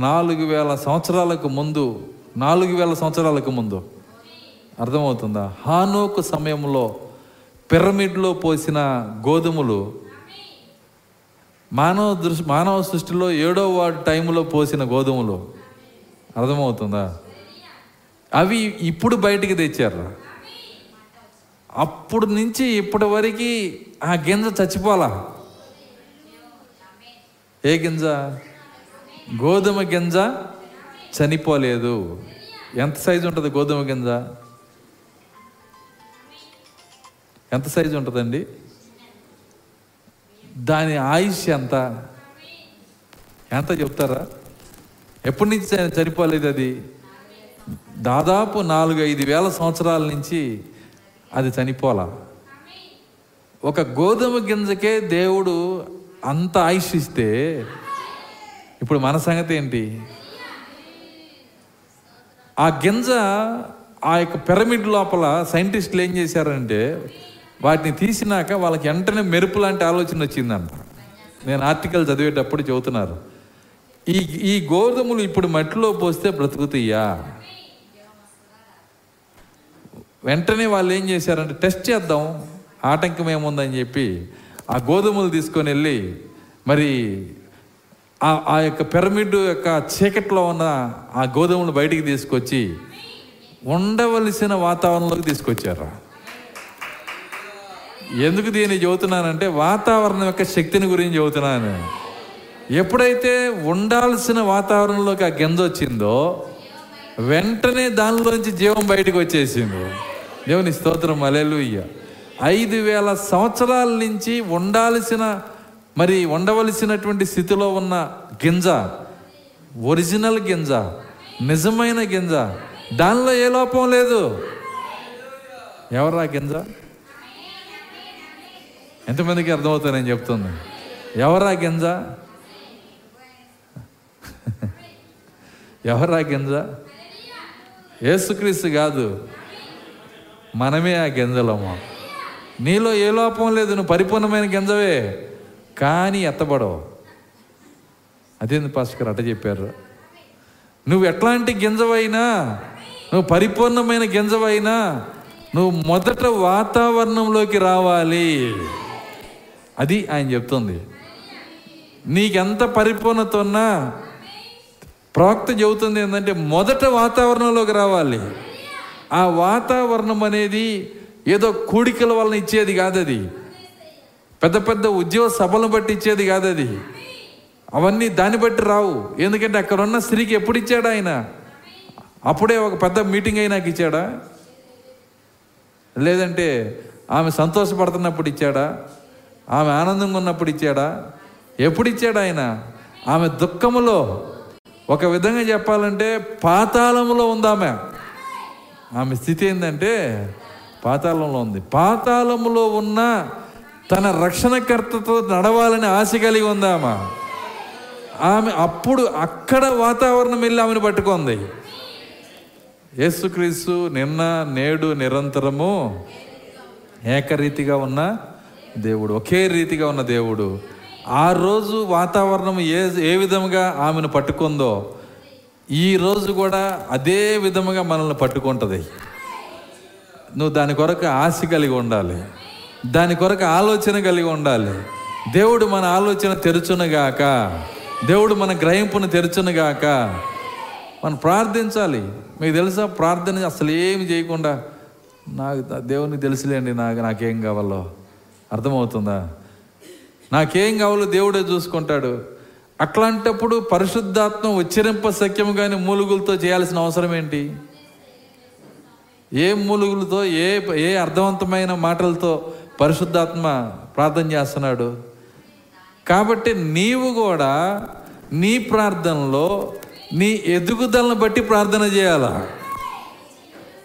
నాలుగు వేల సంవత్సరాలకు ముందు నాలుగు వేల సంవత్సరాలకు ముందు అర్థమవుతుందా? హానోకు సమయంలో పిరమిడ్లో పోసిన గోధుమలు, మానవ దృష్టి మానవ సృష్టిలో ఏడో వాడు టైంలో పోసిన గోధుమలు, అర్థమవుతుందా? అవి ఇప్పుడు బయటికి తెచ్చారు. అప్పుడు నుంచి ఇప్పటి వరకు ఆ గింజ చచ్చిపోలా. ఏ గింజ? గోధుమ గింజ చనిపోలేదు. ఎంత సైజు ఉంటుంది గోధుమ గింజ? ఎంత సైజు ఉంటుందండి? దాని ఆయుష్ ఎంత ఎంత చెప్తారా? ఎప్పటి నుంచి చనిపోలేదు అది? దాదాపు నాలుగు ఐదు వేల సంవత్సరాల నుంచి అది చనిపోలా. ఒక గోధుమ గింజకే దేవుడు అంత ఆయుష్ ఇస్తే ఇప్పుడు మన సంగతి ఏంటి? ఆ గింజ ఆ యొక్క పిరమిడ్ లోపల సైంటిస్టులు ఏం చేశారంటే, వాటిని తీసినాక వాళ్ళకి వెంటనే మెరుపు లాంటి ఆలోచన వచ్చిందంట. నేను ఆర్టికల్ చదివేటప్పుడు చెబుతున్నారు, ఈ ఈ గోధుమలు ఇప్పుడు మట్టిలో పోస్తే బ్రతుకుతాయా? వెంటనే వాళ్ళు ఏం చేశారంటే, టెస్ట్ చేద్దాం ఆటంకం ఏముందని చెప్పి ఆ గోధుమలు తీసుకొని వెళ్ళి మరి ఆ యొక్క పిరమిడ్ యొక్క చీకట్లో ఉన్న ఆ గోధుమలు బయటికి తీసుకొచ్చి ఉండవలసిన వాతావరణంలోకి తీసుకొచ్చారు. ఎందుకు దీన్ని చెబుతున్నానంటే వాతావరణం యొక్క శక్తిని గురించి చెబుతున్నాను. ఎప్పుడైతే ఉండాల్సిన వాతావరణంలోకి ఆ గింజ వచ్చిందో వెంటనే దానిలోంచి జీవం బయటకు వచ్చేసింది. దేవుని స్తోత్రం, హల్లెలూయా. ఐదు వేల సంవత్సరాల నుంచి ఉండాల్సిన మరి ఉండవలసినటువంటి స్థితిలో ఉన్న గింజ, ఒరిజినల్ గింజ, నిజమైన గింజ, దానిలో ఏ లోపం లేదు. ఎవరా గింజ? ఎంతమందికి అర్థమవుతుంది నేను చెప్తుంది? ఎవరా గింజ? ఎవరా గింజ? యేసుక్రీస్తు కాదు, మనమే ఆ గింజలము. నీలో ఏ లోపం లేదు, నువ్వు పరిపూర్ణమైన గింజవే, కానీ ఎత్తబడవు. అదేంది పాస్టర్ అట చెప్పారు? నువ్వు ఎట్లాంటి గింజవైనా, నువ్వు పరిపూర్ణమైన గింజవైనా నువ్వు మొదట వాతావరణంలోకి రావాలి. అది ఆయన చెప్తుంది. నీకెంత పరిపూర్ణత ఉన్నా ప్రవక్త చెబుతుంది ఏంటంటే మొదట వాతావరణంలోకి రావాలి. ఆ వాతావరణం అనేది ఏదో కూడికల వలన ఇచ్చేది కాదు, అది పెద్ద పెద్ద ఉద్యోగ సభలను బట్టి ఇచ్చేది కాదు, అది అవన్నీ దాన్ని బట్టి రావు. ఎందుకంటే అక్కడ ఉన్న స్త్రీకి ఎప్పుడు ఇచ్చాడా ఆయన? అప్పుడే ఒక పెద్ద మీటింగ్ అయినాక ఇచ్చాడా? లేదంటే ఆమె సంతోషపడుతున్నప్పుడు ఇచ్చాడా? ఆమె ఆనందంగా ఉన్నప్పుడు ఇచ్చాడా? ఎప్పుడు ఇచ్చాడు ఆయన? ఆమె దుఃఖములో, ఒక విధంగా చెప్పాలంటే పాతాళంలో ఉంది ఆమె. ఆమె స్థితి ఏంటంటే పాతాళంలో ఉంది. పాతాళంలో ఉన్న తన రక్షణకర్తతో నడవాలని ఆశ కలిగి ఉంది ఆమె. ఆమె అప్పుడు అక్కడ వాతావరణం వెళ్ళి ఆమెను పట్టుకుంది. యేసుక్రీస్తు నిన్న నేడు నిరంతరము ఏకరీతిగా ఉన్న దేవుడు, ఒకే రీతిగా ఉన్న దేవుడు. ఆ రోజు వాతావరణం ఏ ఏ విధముగా ఆమెను పట్టుకుందో ఈ రోజు కూడా అదే విధముగా మనల్ని పట్టుకుంటుంది. నువ్వు దాని కొరకు ఆశ కలిగి ఉండాలి, దాని కొరకు ఆలోచన కలిగి ఉండాలి. దేవుడు మన ఆలోచన తెరుచునుగాక, దేవుడు మన గ్రహింపును తెరుచునుగాక. మనం ప్రార్థించాలి. మీకు తెలుసా, ప్రార్థన అసలు ఏమి చేయకుండా నాకు దేవునికి తెలుసులేండి, నాకు నాకేం కావాలో, అర్థమవుతుందా, నాకేం కావాలో దేవుడే చూసుకుంటాడు. అట్లాంటప్పుడు పరిశుద్ధాత్మ ఉచ్చరింప సఖ్యం కానీ మూలుగులతో చేయాల్సిన అవసరం ఏంటి? ఏ మూలుగులతో, ఏ ఏ అర్థవంతమైన మాటలతో పరిశుద్ధాత్మ ప్రార్థన చేస్తున్నాడు? కాబట్టి నీవు కూడా నీ ప్రార్థనలో నీ ఎదుగుదలను బట్టి ప్రార్థన చేయాలా.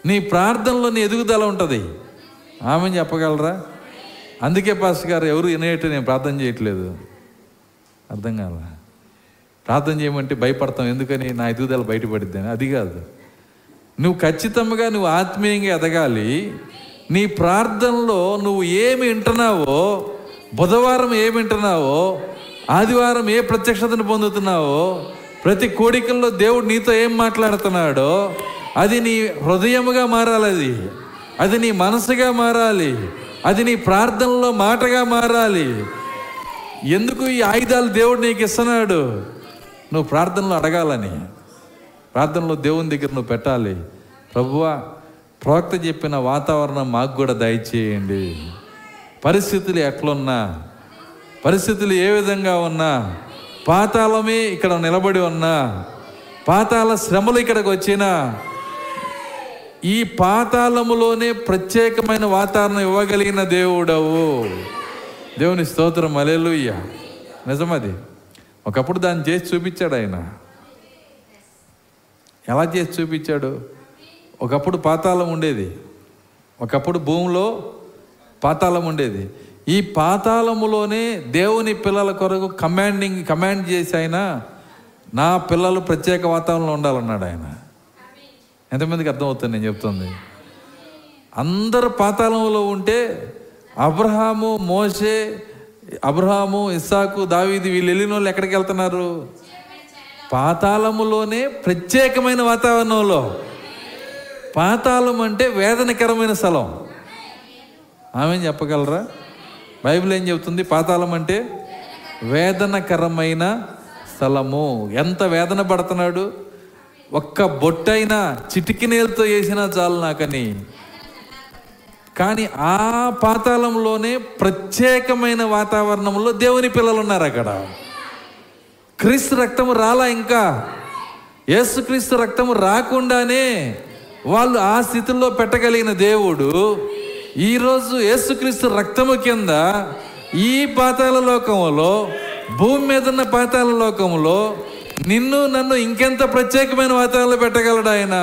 నీ ప్రార్థనలో నీ ఎదుగుదల ఉంటుంది. ఆమె చెప్పగలరా? అందుకే పాస్టర్ గారు ఎవరు వినేట నేను ప్రార్థన చేయట్లేదు. అర్థం కాల. ప్రార్థన చేయమంటే భయపడతాం, ఎందుకని? నా ఎదుగుదల బయటపడిద్దని. అది కాదు. నువ్వు ఖచ్చితంగా నువ్వు ఆత్మీయంగా ఎదగాలి. నీ ప్రార్థనలో నువ్వు ఏమి వింటున్నావో, బుధవారం ఏమి వింటున్నావో, ఆదివారం ఏ ప్రత్యక్షతను పొందుతున్నావో, ప్రతి కోడికల్లో దేవుడు నీతో ఏం మాట్లాడుతున్నాడో అది నీ హృదయముగా మారాలి, అది అది నీ మనసుగా మారాలి, అది నీ ప్రార్థనలో మాటగా మారాలి. ఎందుకు ఈ ఆయుధాలు దేవుడు నీకు ఇస్తున్నాడు? నువ్వు ప్రార్థనలో అడగాలని, ప్రార్థనలో దేవుని దగ్గర నువ్వు పెట్టాలి. ప్రభువా, ప్రవక్త చెప్పిన వాతావరణం మాకు కూడా దయచేయండి. పరిస్థితులు ఎట్లున్నా, పరిస్థితులు ఏ విధంగా ఉన్నా, పాతాళమే ఇక్కడ నిలబడి ఉన్నా, పాతాళ శ్రమలు ఇక్కడికి వచ్చినా, ఈ పాతాళములోనే ప్రత్యేకమైన వాతావరణం ఇవ్వగలిగిన దేవుడవు. దేవుని స్తోత్రం, హల్లెలూయా. నిజమది. ఒకప్పుడు దాన్ని చేసి చూపించాడు ఆయన. ఎలా చేసి చూపించాడు? ఒకప్పుడు పాతాళం ఉండేది, ఒకప్పుడు భూమిలో పాతాళం ఉండేది. ఈ పాతాళములోనే దేవుని పిల్లల కొరకు కమాండింగ్ కమాండ్ చేసి ఆయన, నా పిల్లలు ప్రత్యేక వాతావరణంలో ఉండాలన్నాడు ఆయన. ఎంతమందికి అర్థమవుతుంది నేను చెప్తుంది? అందరు పాతాళంలో ఉంటే అబ్రహాము, మోషే, అబ్రహాము, ఇస్సాకు, దావీదు వీళ్ళు వెళ్ళిన వాళ్ళు ఎక్కడికి వెళ్తున్నారు? పాతాళములోనే ప్రత్యేకమైన వాతావరణంలో. పాతాళం అంటే వేదనకరమైన స్థలం. ఆమె చెప్పగలరా? బైబిల్ ఏం చెబుతుంది? పాతాళం అంటే వేదనకరమైన స్థలము. ఎంత వేదన పడుతున్నాడు! ఒక్క బొట్టైనా చిటికినేలతో వేసినా చాలు నాకని. కానీ ఆ పాతాళంలోనే ప్రత్యేకమైన వాతావరణంలో దేవుని పిల్లలు ఉన్నారు. అక్కడ క్రీస్తు రక్తము రాలా, ఇంకా యేసుక్రీస్తు రక్తము రాకుండానే వాళ్ళు ఆ స్థితిలో పెట్టగలిగిన దేవుడు ఈరోజు యేసుక్రీస్తు రక్తము కింద ఈ పాతాళ లోకంలో, భూమి మీద ఉన్న పాతాళ లోకంలో నిన్ను నన్ను ఇంకెంత ప్రత్యేకమైన వాతావరణంలో పెట్టగలడు ఆయన.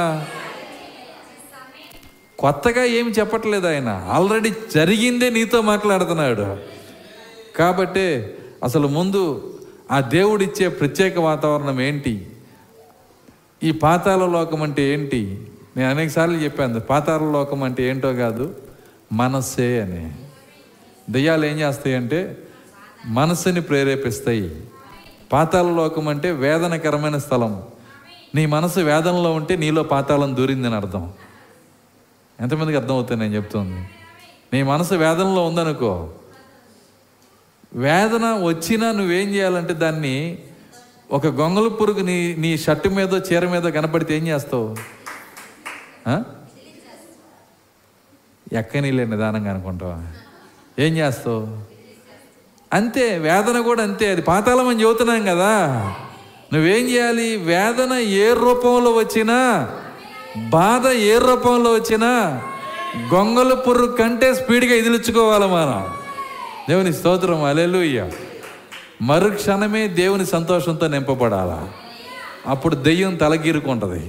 కొత్తగా ఏమి చెప్పట్లేదు ఆయన, ఆల్రెడీ జరిగిందే నీతో మాట్లాడుతున్నాడు. కాబట్టి అసలు ముందు ఆ దేవుడిచ్చే ప్రత్యేక వాతావరణం ఏంటి, ఈ పాతాళ లోకం అంటే ఏంటి? నేను అనేకసార్లు చెప్పాను, పాతాళ లోకం అంటే ఏంటో కాదు, మనస్సే అని. దయ్యాలు ఏం చేస్తాయంటే మనస్సుని ప్రేరేపిస్తాయి. పాతాళ లోకం అంటే వేదనకరమైన స్థలం. నీ మనసు వేదనలో ఉంటే నీలో పాతాళం దూరిందని అర్థం. ఎంతమందికి అర్థమవుతుంది నేను చెప్తుంది? నీ మనసు వేదనలో ఉందనుకో, వేదన వచ్చినా నువ్వేం చేయాలంటే దాన్ని, ఒక గొంగళి పురుగు నీ నీ షర్టు మీదో చీర మీదో కనపడితే ఏం చేస్తావు? ఎక్క నీళ్ళే నిదానంగా అనుకుంటావా? ఏం చేస్తావు? అంతే, వేదన కూడా అంతే. అది పాతాళం అని చెబుతున్నాం కదా. నువ్వేం చేయాలి? వేదన ఏ రూపంలో వచ్చినా, బాధ ఏ రూపంలో వచ్చినా గొంగళి పురుగు కంటే స్పీడ్గా ఎదిలించుకోవాలి మనం. దేవుని స్తోత్రం, హల్లెలూయా. మరుక్షణమే దేవుని సంతోషంతో నింపబడాలా. అప్పుడు దెయ్యం తలగీరుకుంటుంది.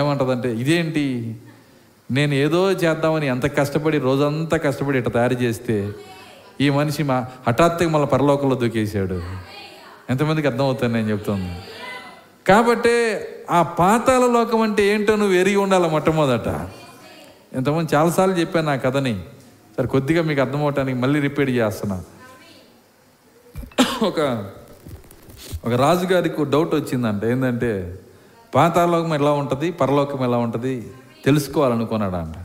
ఏమంటదంటే, ఇదేంటి నేను ఏదో చేద్దామని ఎంత కష్టపడి, రోజంతా కష్టపడి ఇట్లా తయారు చేస్తే ఈ మనిషి మా హఠాత్తుగా మళ్ళీ పరలోకంలో దూకేశాడు. ఎంతమందికి అర్థమవుతుంది నేను చెప్తాను? కాబట్టి ఆ పాతాళ లోకం అంటే ఏంటో నువ్వు ఎరిగి ఉండాలి మొట్టమొదట. ఇంతకుముందు చాలాసార్లు చెప్పాను నా కథని, సరే కొద్దిగా మీకు అర్థమవటానికి మళ్ళీ రిపీట్ చేస్తున్నా. ఒక ఒక రాజుగారికి డౌట్ వచ్చిందంట. ఏంటంటే పాతాళలోకం ఎలా ఉంటుంది, పరలోకం ఎలా ఉంటుంది తెలుసుకోవాలనుకున్నాడు అంట.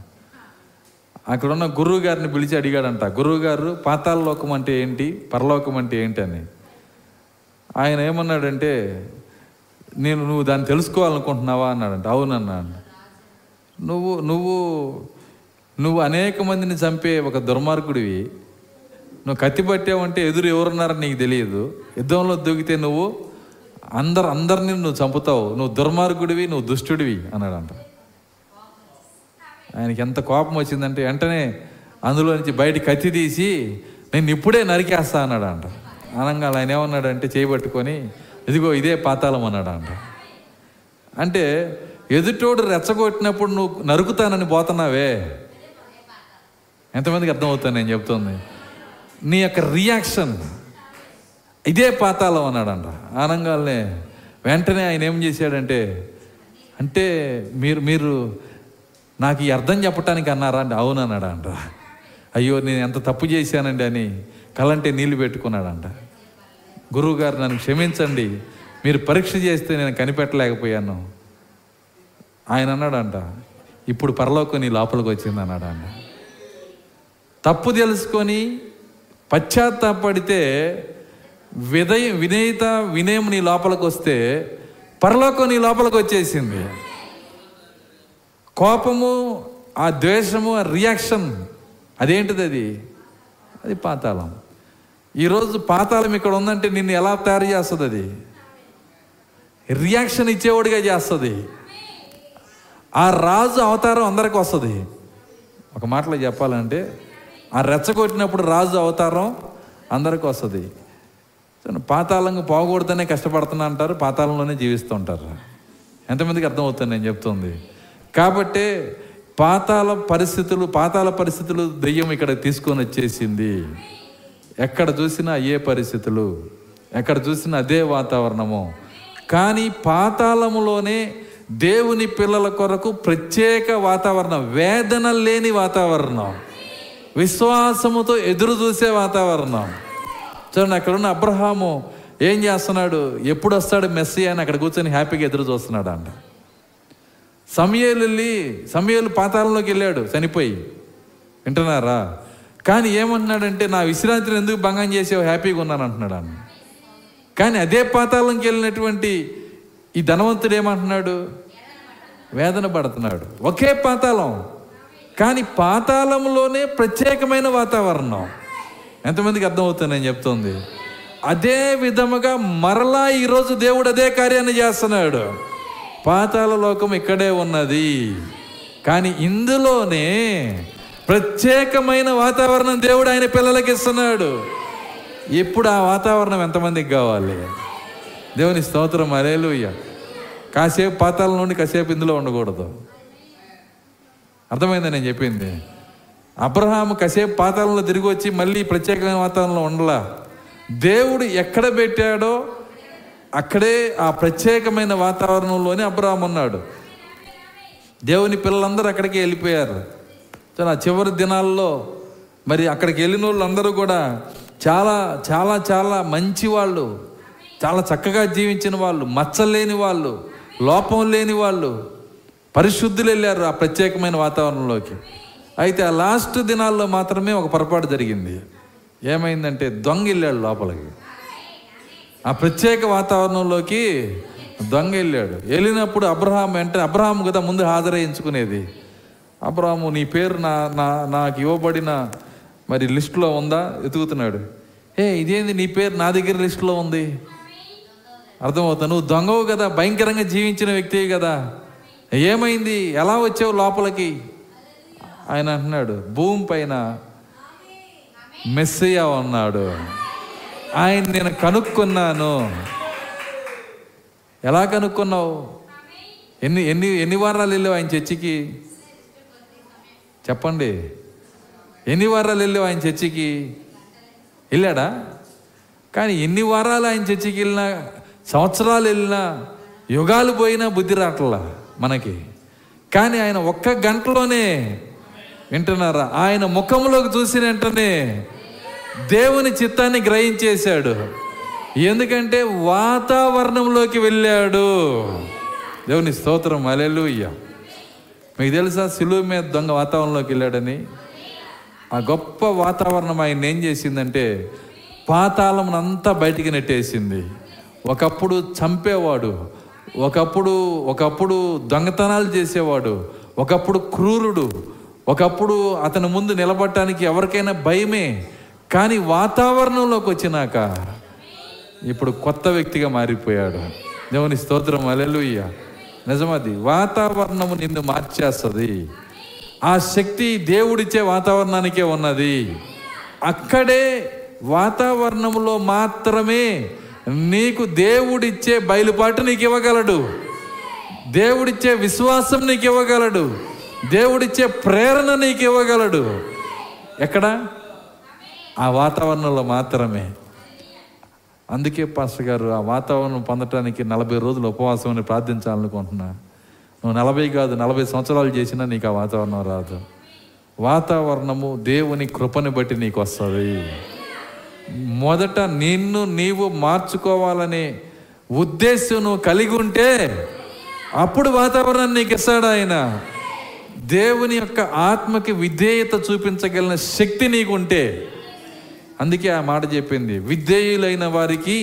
అక్కడున్న గురువు గారిని పిలిచి అడిగాడంట, గురువు గారు పాతాళలోకం అంటే ఏంటి, పరలోకం అంటే ఏంటి అని. ఆయన ఏమన్నాడంటే, నేను నువ్వు దాన్ని తెలుసుకోవాలనుకుంటున్నావా అన్నాడంట. అవునన్నా. నువ్వు నువ్వు నువ్వు అనేక మందిని చంపే ఒక దుర్మార్గుడివి. నువ్వు కత్తి పట్టావంటే ఎదురు ఎవరున్నారని నీకు తెలియదు. యుద్ధంలో దూకితే నువ్వు అందరు అందరినీ నువ్వు చంపుతావు. నువ్వు దుర్మార్గుడివి, నువ్వు దుష్టుడివి అన్నాడంట. ఆయనకి ఎంత కోపం వచ్చిందంటే వెంటనే అందులో నుంచి బయట కత్తి తీసి, నేను ఇప్పుడే నరికేస్తా అన్నాడు అంట. అనగా ఆయన ఏమన్నాడంటే చేయబట్టుకొని, ఇదిగో ఇదే పాతాళం అన్నాడు అంట. అంటే ఎదుటోడు రెచ్చగొట్టినప్పుడు నువ్వు నరుకుతానని పోతున్నావే. ఎంతమందికి అర్థమవుతాను నేను చెప్తుంది? నీ యొక్క రియాక్షన్ ఇదే పాతాళం అన్నాడంట. ఆనంగాల్నే వెంటనే ఆయన ఏం చేశాడంటే, అంటే మీరు మీరు నాకు ఈ అర్థం చెప్పటానికి అన్నారా అంటే, అవునన్నాడంట. అయ్యో నేను ఎంత తప్పు చేశానండి అని కళ్ళంటే నీళ్ళు పెట్టుకున్నాడంట. గురువుగారు నన్ను క్షమించండి, మీరు పరీక్ష చేస్తే నేను కనిపెట్టలేకపోయాను. ఆయన అన్నాడంట, ఇప్పుడు పరలోకం నీ లోపలికి వచ్చింది అన్నాడంట. తప్పు తెలుసుకొని పశ్చాత్తాపడితే, విధయ వినయత వినయం నీ లోపలికి వస్తే పరలోకం నీ లోపలికి వచ్చేసింది. కోపము, ఆ ద్వేషము, ఆ రియాక్షన్ అదేంటిది? అది అది పాతాళం. ఈరోజు పాతాళం ఇక్కడ ఉందంటే నిన్ను ఎలా తయారు చేస్తుంది? అది రియాక్షన్ ఇచ్చేవాడిగా చేస్తుంది. ఆ రాజు అవతారం అందరికీ వస్తుంది. ఒక మాటలో చెప్పాలంటే ఆ రెచ్చగొట్టినప్పుడు రాజు అవతారం అందరికీ వస్తుంది. పాతాళంగా పోకూడదనే కష్టపడుతున్నా అంటారు, పాతాళంలోనే జీవిస్తూ ఉంటారు. ఎంతమందికి అర్థమవుతుంది నేను చెప్తుంది? కాబట్టి పాతాళ పరిస్థితులు పాతాళ పరిస్థితులు దెయ్యం ఇక్కడ తీసుకొని వచ్చేసింది. ఎక్కడ చూసినా ఏ పరిస్థితులు, ఎక్కడ చూసినా అదే వాతావరణము. కానీ పాతాళములోనే దేవుని పిల్లల కొరకు ప్రత్యేక వాతావరణం, వేదన లేని వాతావరణం, విశ్వాసముతో ఎదురు చూసే వాతావరణం. చూడండి, అక్కడ ఉన్న అబ్రహాము ఏం చేస్తున్నాడు? ఎప్పుడు వస్తాడు మెస్సీయా అని అక్కడ కూర్చొని హ్యాపీగా ఎదురు చూస్తున్నాడు అంట. సమూయేలు వెళ్ళి సమూయేలు పాతాళంలోకి వెళ్ళాడు చనిపోయి, వింటున్నారా? కానీ ఏమంటున్నాడంటే, నా విశ్రాంతిని ఎందుకు భంగం చేసేవో, హ్యాపీగా ఉన్నాను అంటున్నాడు అన్న. కానీ అదే పాతాళంకి వెళ్ళినటువంటి ఈ ధనవంతుడు ఏమంటున్నాడు? వేదన పడుతున్నాడు. ఒకే పాతాళం, కానీ పాతాళంలోనే ప్రత్యేకమైన వాతావరణం. ఎంతమందికి అర్థమవుతుంది నేను చెప్తుంది? అదే విధముగా మరలా ఈరోజు దేవుడు అదే కార్యాన్ని చేస్తున్నాడు. పాతాళ లోకం ఇక్కడే ఉన్నది, కానీ ఇందులోనే ప్రత్యేకమైన వాతావరణం దేవుడు ఆయన పిల్లలకి ఇస్తున్నాడు. ఎప్పుడు ఆ వాతావరణం ఎంతమందికి కావాలి? దేవుని స్తోత్రం, హల్లెలూయా. కాసేపు పాతాళ నుండి కాసేపు ఇందులో ఉండకూడదు. అర్థమైందా నేను చెప్పింది? అబ్రహాము కాసేపు పాతాళంలో తిరిగి వచ్చి మళ్ళీ ప్రత్యేకమైన వాతావరణంలో ఉండలా. దేవుడు ఎక్కడ పెట్టాడో అక్కడే ఆ ప్రత్యేకమైన వాతావరణంలోనే అబ్రహాము ఉన్నాడు. దేవుని పిల్లలందరూ అక్కడికి వెళ్ళిపోయారు. ఆ చివరి దినాల్లో మరి అక్కడికి వెళ్ళిన వాళ్ళు అందరూ కూడా చాలా చాలా చాలా మంచి వాళ్ళు, చాలా చక్కగా జీవించిన వాళ్ళు, మచ్చలేని వాళ్ళు, లోపం లేని వాళ్ళు, పరిశుద్ధులు వెళ్ళారు ఆ ప్రత్యేకమైన వాతావరణంలోకి. అయితే ఆ లాస్ట్ దినాల్లో మాత్రమే ఒక పొరపాటు జరిగింది. ఏమైందంటే, దొంగ వెళ్ళాడు లోపలికి. ఆ ప్రత్యేక వాతావరణంలోకి దొంగ వెళ్ళాడు. వెళ్ళినప్పుడు అబ్రహాం వెంటనే, అబ్రహాం కదా ముందు హాజరయించుకునేది, అబ్రహాము నీ పేరు నా నా నాకు ఇవ్వబడిన మరి లిస్టులో ఉందా ఎదుగుతున్నాడు. ఏ ఇదేంది నీ పేరు నా దగ్గర లిస్టులో ఉంది? అర్థమవుతావు, నువ్వు దొంగవు కదా, భయంకరంగా జీవించిన వ్యక్తివి కదా, ఏమైంది, ఎలా వచ్చావు లోపలికి? ఆయన అంటున్నాడు, భూమి పైన మెస్సీయా ఉన్నాడు, ఆయన నేను కనుక్కున్నాను. ఎలా కనుక్కున్నావు? ఎన్ని ఎన్ని ఎన్ని వారాలు వెళ్ళావు ఆయన చర్చికి? చెప్పండి, ఎన్ని వారాలు వెళ్ళావు ఆయన చర్చికి? వెళ్ళాడా? కానీ ఎన్ని వారాలు ఆయన చర్చికి వెళ్ళినా, సంవత్సరాలు వెళ్ళినా, యుగాలు పోయినా బుద్ధి రాట్లా మనకి. కానీ ఆయన ఒక్క గంటలోనే, వింటున్నారా, ఆయన ముఖంలోకి చూసిన వెంటనే దేవుని చిత్తాన్ని గ్రహించేశాడు. ఎందుకంటే వాతావరణంలోకి వెళ్ళాడు. దేవుని స్తోత్రం, హల్లెలూయా. మీకు తెలుసా సిలువ మీద దొంగ వాతావరణంలోకి వెళ్ళాడని? ఆ గొప్ప వాతావరణం ఆయన ఏం చేసిందంటే పాతాళమునంతా బయటికి నెట్టేసింది. ఒకప్పుడు చంపేవాడు, ఒకప్పుడు ఒకప్పుడు దొంగతనాలు చేసేవాడు, ఒకప్పుడు క్రూరుడు, ఒకప్పుడు అతని ముందు నిలబడటానికి ఎవరికైనా భయమే. కానీ వాతావరణంలోకి వచ్చినాక ఇప్పుడు కొత్త వ్యక్తిగా మారిపోయాడు. దేవుని స్తోత్రం, హల్లెలూయా. నిజమది, వాతావరణము నిన్ను మార్చేస్తుంది. ఆ శక్తి దేవుడిచ్చే వాతావరణానికే ఉన్నది. అక్కడే వాతావరణంలో మాత్రమే నీకు దేవుడిచ్చే బయలుపాటు నీకు ఇవ్వగలడు, దేవుడిచ్చే విశ్వాసం నీకు ఇవ్వగలడు, దేవుడిచ్చే ప్రేరణ నీకు ఇవ్వగలడు. ఎక్కడ? ఆ వాతావరణంలో మాత్రమే. అందుకే పాస్టర్ గారు ఆ వాతావరణం పొందటానికి నలభై రోజులు ఉపవాసం అని ప్రార్థించాలనుకుంటున్నా. నువ్వు నలభై కాదు, నలభై సంవత్సరాలు చేసినా నీకు ఆ వాతావరణం రాదు. వాతావరణము దేవుని కృపని బట్టి నీకు వస్తుంది. మొదట నిన్ను నీవు మార్చుకోవాలనే ఉద్దేశం నువ్వు కలిగి ఉంటే అప్పుడు వాతావరణాన్ని నీకు ఇస్తాడు ఆయన. దేవుని యొక్క ఆత్మకి విధేయత చూపించగలిగిన శక్తి నీకుంటే, అందుకే ఆ మాట చెప్పింది, విధేయులైన వారికి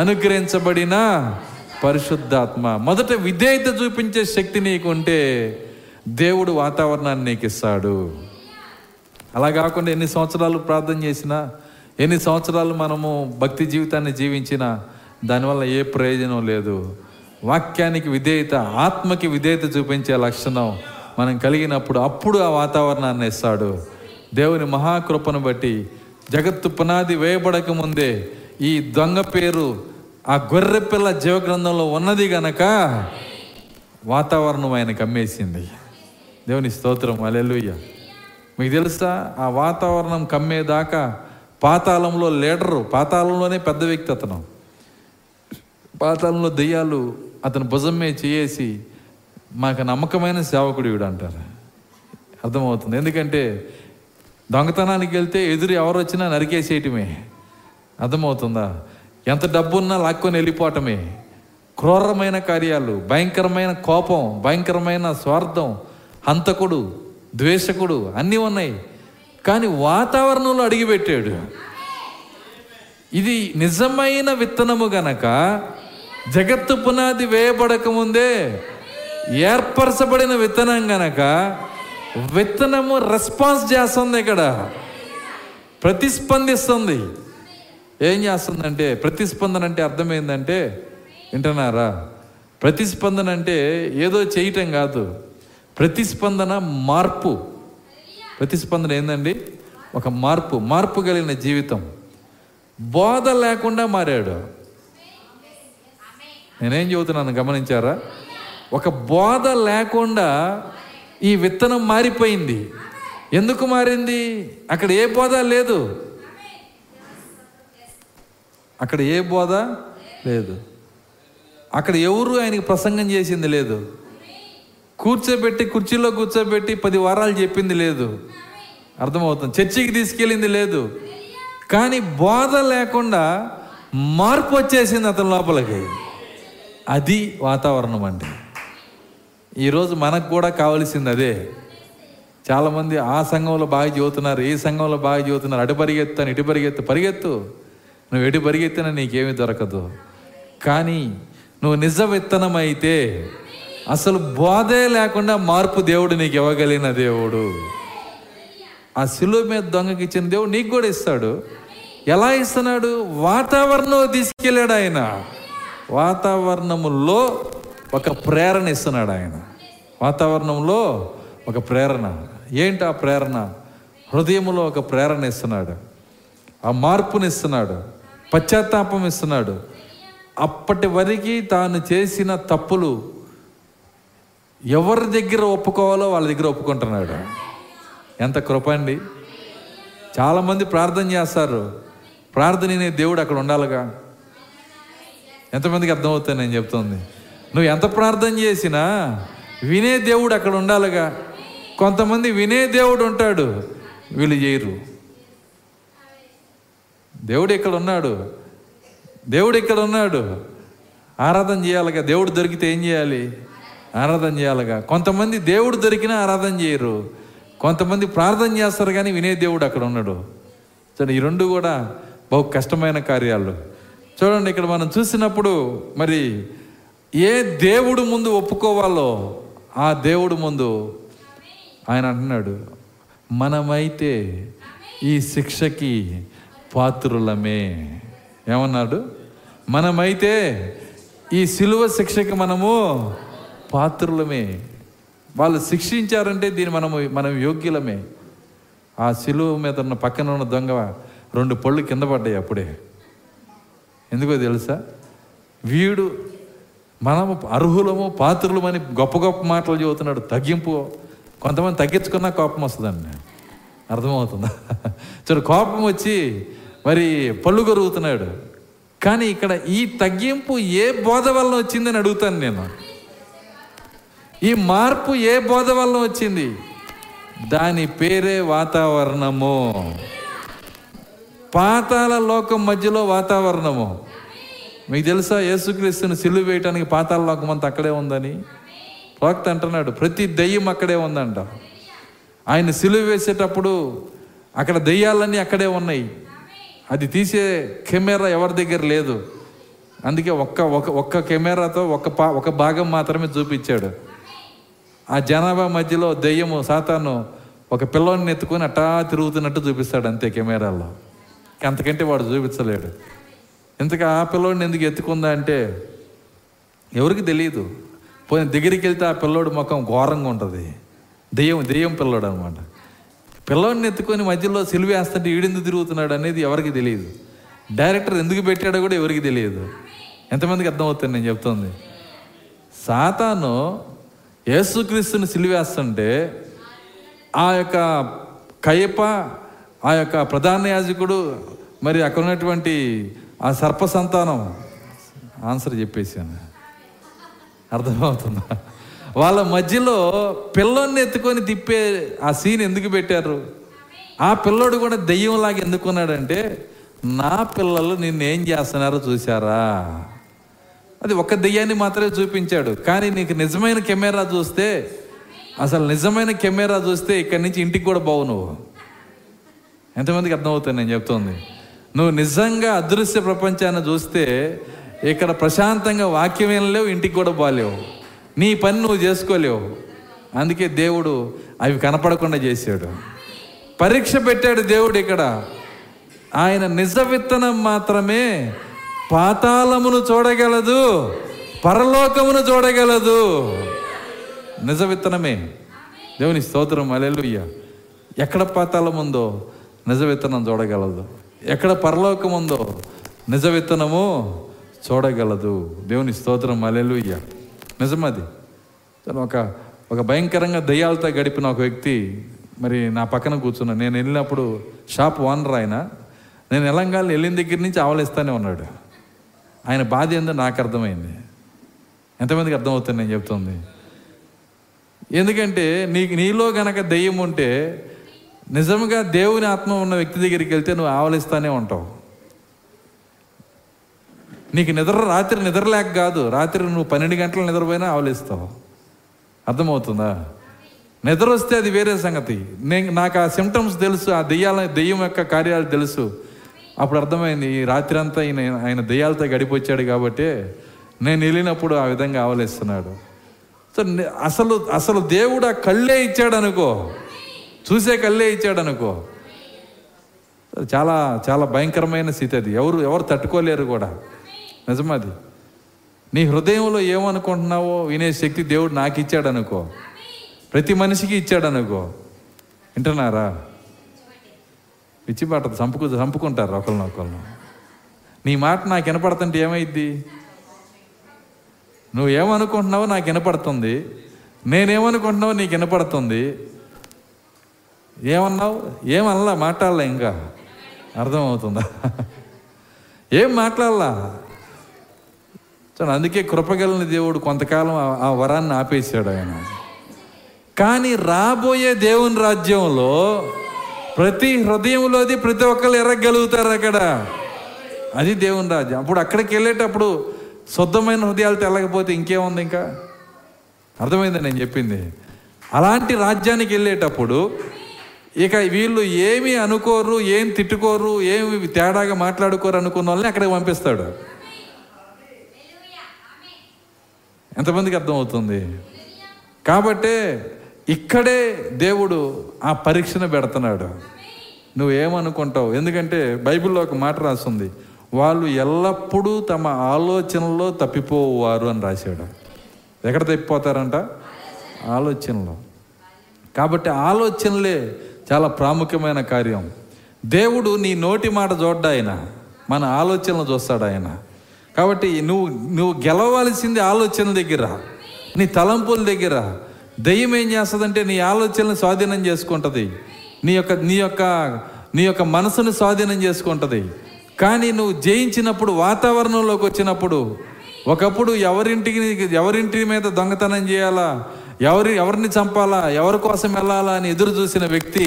అనుగ్రహించబడిన పరిశుద్ధాత్మ. మొదట విధేయత చూపించే శక్తి నీకుంటే దేవుడు వాతావరణాన్ని నీకు ఇస్తాడు. అలా కాకుండా ఎన్ని సంవత్సరాలు ప్రార్థన చేసినా, ఎన్ని సంవత్సరాలు మనము భక్తి జీవితాన్ని జీవించినా దానివల్ల ఏ ప్రయోజనం లేదు. వాక్యానికి విధేయత, ఆత్మకి విధేయత చూపించే లక్షణం మనం కలిగినప్పుడు అప్పుడు ఆ వాతావరణాన్ని ఇస్తాడు. దేవుని మహాకృపను బట్టి జగత్తు పునాది వేయబడక ముందే ఈ దొంగ పేరు ఆ గొర్రె పిల్ల జీవగ్రంథంలో ఉన్నది గనక వాతావరణం ఆయనకు అమ్మేసింది. దేవుని స్తోత్రం, హల్లెలూయా. మీకు తెలుసా, ఆ వాతావరణం కమ్మేదాకా పాతాళంలో లీడరు, పాతాళంలోనే పెద్ద వ్యక్తి అతను, పాతాళంలో దెయ్యాలు అతను భుజం మీద చేసి మాకు నమ్మకమైన సేవకుడు వీడు అంటారు. అర్థమవుతుంది, ఎందుకంటే దొంగతనానికి వెళ్తే ఎదురు ఎవరు వచ్చినా నరికేసేయటమే, అర్థమవుతుందా, ఎంత డబ్బున్నా లాక్కొని వెళ్ళిపోవటమే, క్రూరమైన కార్యాలు, భయంకరమైన కోపం, భయంకరమైన స్వార్థం, హంతకుడు, ద్వేషకుడు అన్నీ ఉన్నాయి. కానీ వాతావరణంలో అడిగిపెట్టాడు. ఇది నిజమైన విత్తనము గనక జగత్తు పునాది వేయబడకముందే ఏర్పరచబడిన విత్తనం గనక విత్తనము రెస్పాన్స్ చేస్తుంది, ఇక్కడ ప్రతిస్పందిస్తుంది. ఏం చేస్తుందంటే, ప్రతిస్పందన అంటే అర్థమైందంటే, వింటున్నారా, ప్రతిస్పందన అంటే ఏదో చేయటం కాదు, ప్రతిస్పందన మార్పు. ప్రతిస్పందన ఏందండి, ఒక మార్పు, మార్పు కలిగిన జీవితం. బోధ లేకుండా మారాడు. నేనేం చెబుతున్నాను గమనించారా, ఒక బోధ లేకుండా ఈ విత్తనం మారిపోయింది. ఎందుకు మారింది, అక్కడ ఏ బోధ లేదు, అక్కడ ఏ బోధ లేదు, అక్కడ ఎవరు ఆయనకి ప్రసంగం చేసింది లేదు, కూర్చోబెట్టి కుర్చీలో కూర్చోబెట్టి పది వారాలు చెప్పింది లేదు, అర్థమవుతుంది, చర్చికి తీసుకెళ్ళింది లేదు. కానీ బోధ లేకుండా మార్పు వచ్చేసింది అతని లోపలికి. అది వాతావరణం అంటే. ఈరోజు మనకు కూడా కావాల్సింది అదే. చాలామంది ఆ సంఘంలో బాగా చదువుతున్నారు, ఈ సంఘంలో బాగా చదువుతున్నారు, అటు పరిగెత్తు అని ఇటు పరిగెత్తు, పరిగెత్తు నువ్వు ఎటు పరిగెత్తినా నీకేమీ దొరకదు. కానీ నువ్వు నిజ విత్తనమైతే అసలు బోధే లేకుండా మార్పు దేవుడు నీకు ఇవ్వగలిగిన దేవుడు. ఆ శిలువ మీద దొంగకి ఇచ్చిన దేవుడు నీకు కూడా ఇస్తాడు. ఎలా ఇస్తున్నాడు, వాతావరణం తీసుకెళ్ళాడు ఆయన, వాతావరణంలో ఒక ప్రేరణ ఇస్తున్నాడు ఆయన, వాతావరణంలో ఒక ప్రేరణ. ఏంటి ఆ ప్రేరణ, హృదయంలో ఒక ప్రేరణ ఇస్తున్నాడు, ఆ మార్పునిస్తున్నాడు, పశ్చాత్తాపం ఇస్తున్నాడు. అప్పటి వరకు తాను చేసిన తప్పులు ఎవరి దగ్గర ఒప్పుకోవాలో వాళ్ళ దగ్గర ఒప్పుకుంటున్నాడు. ఎంత కృప అండి. చాలామంది ప్రార్థన చేస్తారు, ప్రార్థన అనే దేవుడు అక్కడ ఉండాలిగా. ఎంతమందికి అర్థమవుతుంది నేను చెప్తుంది, నువ్వు ఎంత ప్రార్థన చేసినా వినే దేవుడు అక్కడ ఉండాలిగా. కొంతమంది వినే దేవుడు ఉంటాడు, వీళ్ళు చేయరు. దేవుడు ఇక్కడ ఉన్నాడు, దేవుడు ఇక్కడ ఉన్నాడు, ఆరాధన చేయాలిగా. దేవుడు దొరికితే ఏం చేయాలి, ఆరాధన చేయాలిగా. కొంతమంది దేవుడు దొరికినా ఆరాధన చేయరు, కొంతమంది ప్రార్థన చేస్తారు కానీ వినే దేవుడు అక్కడ ఉన్నాడు. చూడండి, ఈ రెండు కూడా బహు కష్టమైన కార్యాలు. చూడండి, ఇక్కడ మనం చూసినప్పుడు మరి ఏ దేవుడు ముందు ఒప్పుకోవాలో ఆ దేవుడు ముందు ఆయన అంటున్నాడు, మనమైతే ఈ శిక్షకి పాత్రులమే. ఏమన్నాడు, మనమైతే ఈ సిలువ శిక్షకి మనము పాత్రులమే. వాళ్ళు శిక్షించారంటే దీన్ని మనము మనం యోగ్యులమే. ఆ సిలువ మీద ఉన్న పక్కన ఉన్న దొంగ రెండు పళ్ళు కింద పడ్డాయి అప్పుడే. ఎందుకో తెలుసా, వీడు మనము అర్హులము పాత్రులము అని గొప్ప గొప్ప మాటలు చెబుతున్నాడు. తగ్గింపు, కొంతమంది తగ్గించుకున్నా కోపం వస్తుందండి, అర్థమవుతుందా. చూడు, కోపం వచ్చి మరి పళ్ళు కొరుగుతున్నాడు. కానీ ఇక్కడ ఈ తగ్గింపు ఏ బోధ వల్ల వచ్చిందని అడుగుతాను నేను, ఈ మార్పు ఏ బోధ వల్ల వచ్చింది, దాని పేరే వాతావరణము. పాతాళ లోకం మధ్యలో వాతావరణము, మీకు తెలుసా యేసుక్రీస్తుని సిలువ వేయటానికి పాతాళ లోకమంతా అక్కడే ఉందని భక్త అంటున్నాడు. ప్రతి దెయ్యం అక్కడే ఉందంట. ఆయన సిలువ వేసేటప్పుడు అక్కడ దెయ్యాలన్నీ అక్కడే ఉన్నాయి. అది తీసే కెమెరా ఎవరి దగ్గర లేదు. అందుకే ఒక్క ఒక్క కెమెరాతో ఒక్క పా ఒక భాగం మాత్రమే చూపించాడు. ఆ జనాభా మధ్యలో దెయ్యము సాతాను ఒక పిల్లోని ఎత్తుకొని అట్టా తిరుగుతున్నట్టు చూపిస్తాడు అంతే కెమెరాలో. అంతకంటే వాడు చూపించలేడు. ఇంతగా ఆ పిల్లోడిని ఎందుకు ఎత్తుకుందా అంటే ఎవరికి తెలియదు. పోయిన దగ్గరికి వెళ్తే ఆ పిల్లోడు ముఖం ఘోరంగా ఉంటుంది. దెయ్యం దెయ్యం పిల్లోడు అనమాట. పిల్లోడిని ఎత్తుకొని మధ్యలో సిలువ వేస్తుంటే ఈడెందుకు తిరుగుతున్నాడు అనేది ఎవరికి తెలియదు. డైరెక్టర్ ఎందుకు పెట్టాడో కూడా ఎవరికి తెలియదు. ఎంతమందికి అర్థమవుతుంది నేను చెప్తుంది? సాతాను యేసుక్రీస్తుని సిలువేస్తుంటే ఆ యొక్క కయప, ఆ యొక్క ప్రధాన యాజకుడు, మరి అక్కడ ఉన్నటువంటి ఆ సర్ప సంతానం, ఆన్సర్ చెప్పేసాను, అర్థమవుతుందా? వాళ్ళ మధ్యలో పిల్లోడిని ఎత్తుకొని తిప్పే ఆ సీన్ ఎందుకు పెట్టారు? ఆ పిల్లోడు కూడా దెయ్యంలాగా ఎందుకున్నాడంటే, నా పిల్లలు నిన్నేం చేస్తున్నారో చూసారా. అది ఒక్క దెయ్యాన్ని మాత్రమే చూపించాడు. కానీ నీకు నిజమైన కెమెరా చూస్తే, అసలు నిజమైన కెమెరా చూస్తే ఇక్కడి నుంచి ఇంటికి కూడా బావు నువ్వు. ఎంతమందికి అర్థమవుతుంది నేను చెప్తుంది? నువ్వు నిజంగా అదృశ్య ప్రపంచాన్ని చూస్తే ఇక్కడ ప్రశాంతంగా వాక్యం ఏం లేవు, ఇంటికి కూడా బాలేవు, నీ పని నువ్వు చేసుకోలేవు. అందుకే దేవుడు అవి కనపడకుండా చేశాడు, పరీక్ష పెట్టాడు దేవుడు. ఇక్కడ ఆయన నిజ విత్తనం మాత్రమే పాతాళమును చూడగలదు, పరలోకమును చూడగలదు. నిజ విత్తనమే. దేవుని స్తోత్రం, హల్లెలూయా. ఎక్కడ పాతాళం ఉందో నిజ విత్తనం చూడగలదు, ఎక్కడ పరలోకం ఉందో నిజ విత్తనము చూడగలదు. దేవుని స్తోత్రం, హల్లెలూయా. నిజమది. తను ఒక ఒక భయంకరంగా దయ్యాలతో గడిపిన ఒక వ్యక్తి మరి నా పక్కన కూర్చున్నా. నేను వెళ్ళినప్పుడు షాప్ ఓనర్ ఆయన. నేను ఎలంగాలను వెళ్ళిన దగ్గర నుంచి ఆవలిస్తూనే ఉన్నాడు. ఆయన బాధ ఏందో నాకు అర్థమైంది. ఎంతమందికి అర్థమవుతుంది నేను చెప్తుంది? ఎందుకంటే నీ నీలో గనక దెయ్యం ఉంటే, నిజంగా దేవుని ఆత్మ ఉన్న వ్యక్తి దగ్గరికి వెళ్తే నువ్వు ఆవలిస్తూనే ఉంటావు. నీకు నిద్ర రాత్రి నిద్ర లేక కాదు, రాత్రి నువ్వు పన్నెండు గంటలు నిద్రపోయినా ఆవలిస్తావు. అర్థమవుతుందా? నిద్ర వస్తే అది వేరే సంగతి. నేను నాకు ఆ సిమ్టమ్స్ తెలుసు, ఆ దెయ్యాల దెయ్యం యొక్క కార్యాలు తెలుసు. అప్పుడు అర్థమైంది, ఈ రాత్రి అంతా ఈయన ఆయన దెయ్యాలతో గడిపొచ్చాడు కాబట్టి నేను వెళ్ళినప్పుడు ఆ విధంగా ఆవలిస్తున్నాడు. సో అసలు అసలు దేవుడు ఆ కళ్ళే ఇచ్చాడు అనుకో, చూసే కళ్ళే ఇచ్చాడు అనుకో, చాలా చాలా భయంకరమైన స్థితి అది. ఎవరు ఎవరు తట్టుకోలేరు కూడా. నిజమది. నీ హృదయంలో ఏమనుకుంటున్నావో వినే శక్తి దేవుడు నాకు ఇచ్చాడు అనుకో, ప్రతి మనిషికి ఇచ్చాడు అనుకో. వింటున్నారా? పిచ్చిపాట చంపుకు చంపుకుంటారు ఒకళ్ళనొకళ్ళను. నీ మాట నాకు వినపడుతుంటే ఏమైద్ది? నువ్వేమనుకుంటున్నావో నాకు వినపడుతుంది, నేనేమనుకుంటున్నావో నీకు వినపడుతుంది. ఏమన్నావు? ఏమనలా, మాట్లాడలే. ఇంకా అర్థమవుతుందా? ఏం మాట్లాడలా. అందుకే కృపగలని దేవుడు కొంతకాలం ఆ వరాన్ని ఆపేశాడు ఆయన. కానీ రాబోయే దేవుని రాజ్యంలో ప్రతి హృదయంలోది ప్రతి ఒక్కరు ఎరగలుగుతారు. అక్కడ అది దేవుని రాజ్యం. అప్పుడు అక్కడికి వెళ్ళేటప్పుడు శుద్ధమైన హృదయాలతో వెళ్ళకపోతే ఇంకేముంది? ఇంకా అర్థమైంది నేను చెప్పింది. అలాంటి రాజ్యానికి వెళ్ళేటప్పుడు ఇక వీళ్ళు ఏమి అనుకోరు, ఏం తిట్టుకోరు, ఏమి తేడాగా మాట్లాడుకోరు అనుకున్న వాళ్ళని అక్కడికి పంపిస్తాడు. ఎంతమందికి అర్థమవుతుంది? కాబట్టే ఇక్కడే దేవుడు ఆ పరీక్షను పెడుతున్నాడు, నువ్వేమనుకుంటావు. ఎందుకంటే బైబిల్లో ఒక మాట రాస్తుంది, వాళ్ళు ఎల్లప్పుడూ తమ ఆలోచనలో తప్పిపోవారు అని రాశాడు. ఎక్కడ తప్పిపోతారంట? ఆలోచనలో. కాబట్టి ఆలోచనలే చాలా ప్రాముఖ్యమైన కార్యం. దేవుడు నీ నోటి మాట చూడ్డా ఆయన, మన ఆలోచనలు చూస్తాడు ఆయన. కాబట్టి నువ్వు నువ్వు గెలవాల్సింది ఆలోచనల దగ్గర, నీ తలంపుల దగ్గర. దెయ్యం ఏం చేస్తుందంటే నీ ఆలోచనలు స్వాధీనం చేసుకుంటుంది, నీ యొక్క నీ యొక్క నీ యొక్క మనసును స్వాధీనం చేసుకుంటుంది. కానీ నువ్వు జయించినప్పుడు, వాతావరణంలోకి వచ్చినప్పుడు, ఒకప్పుడు ఎవరింటికి ఎవరింటి మీద దొంగతనం చేయాలా, ఎవరి ఎవరిని చంపాలా, ఎవరి కోసం వెళ్ళాలా అని ఎదురు చూసిన వ్యక్తి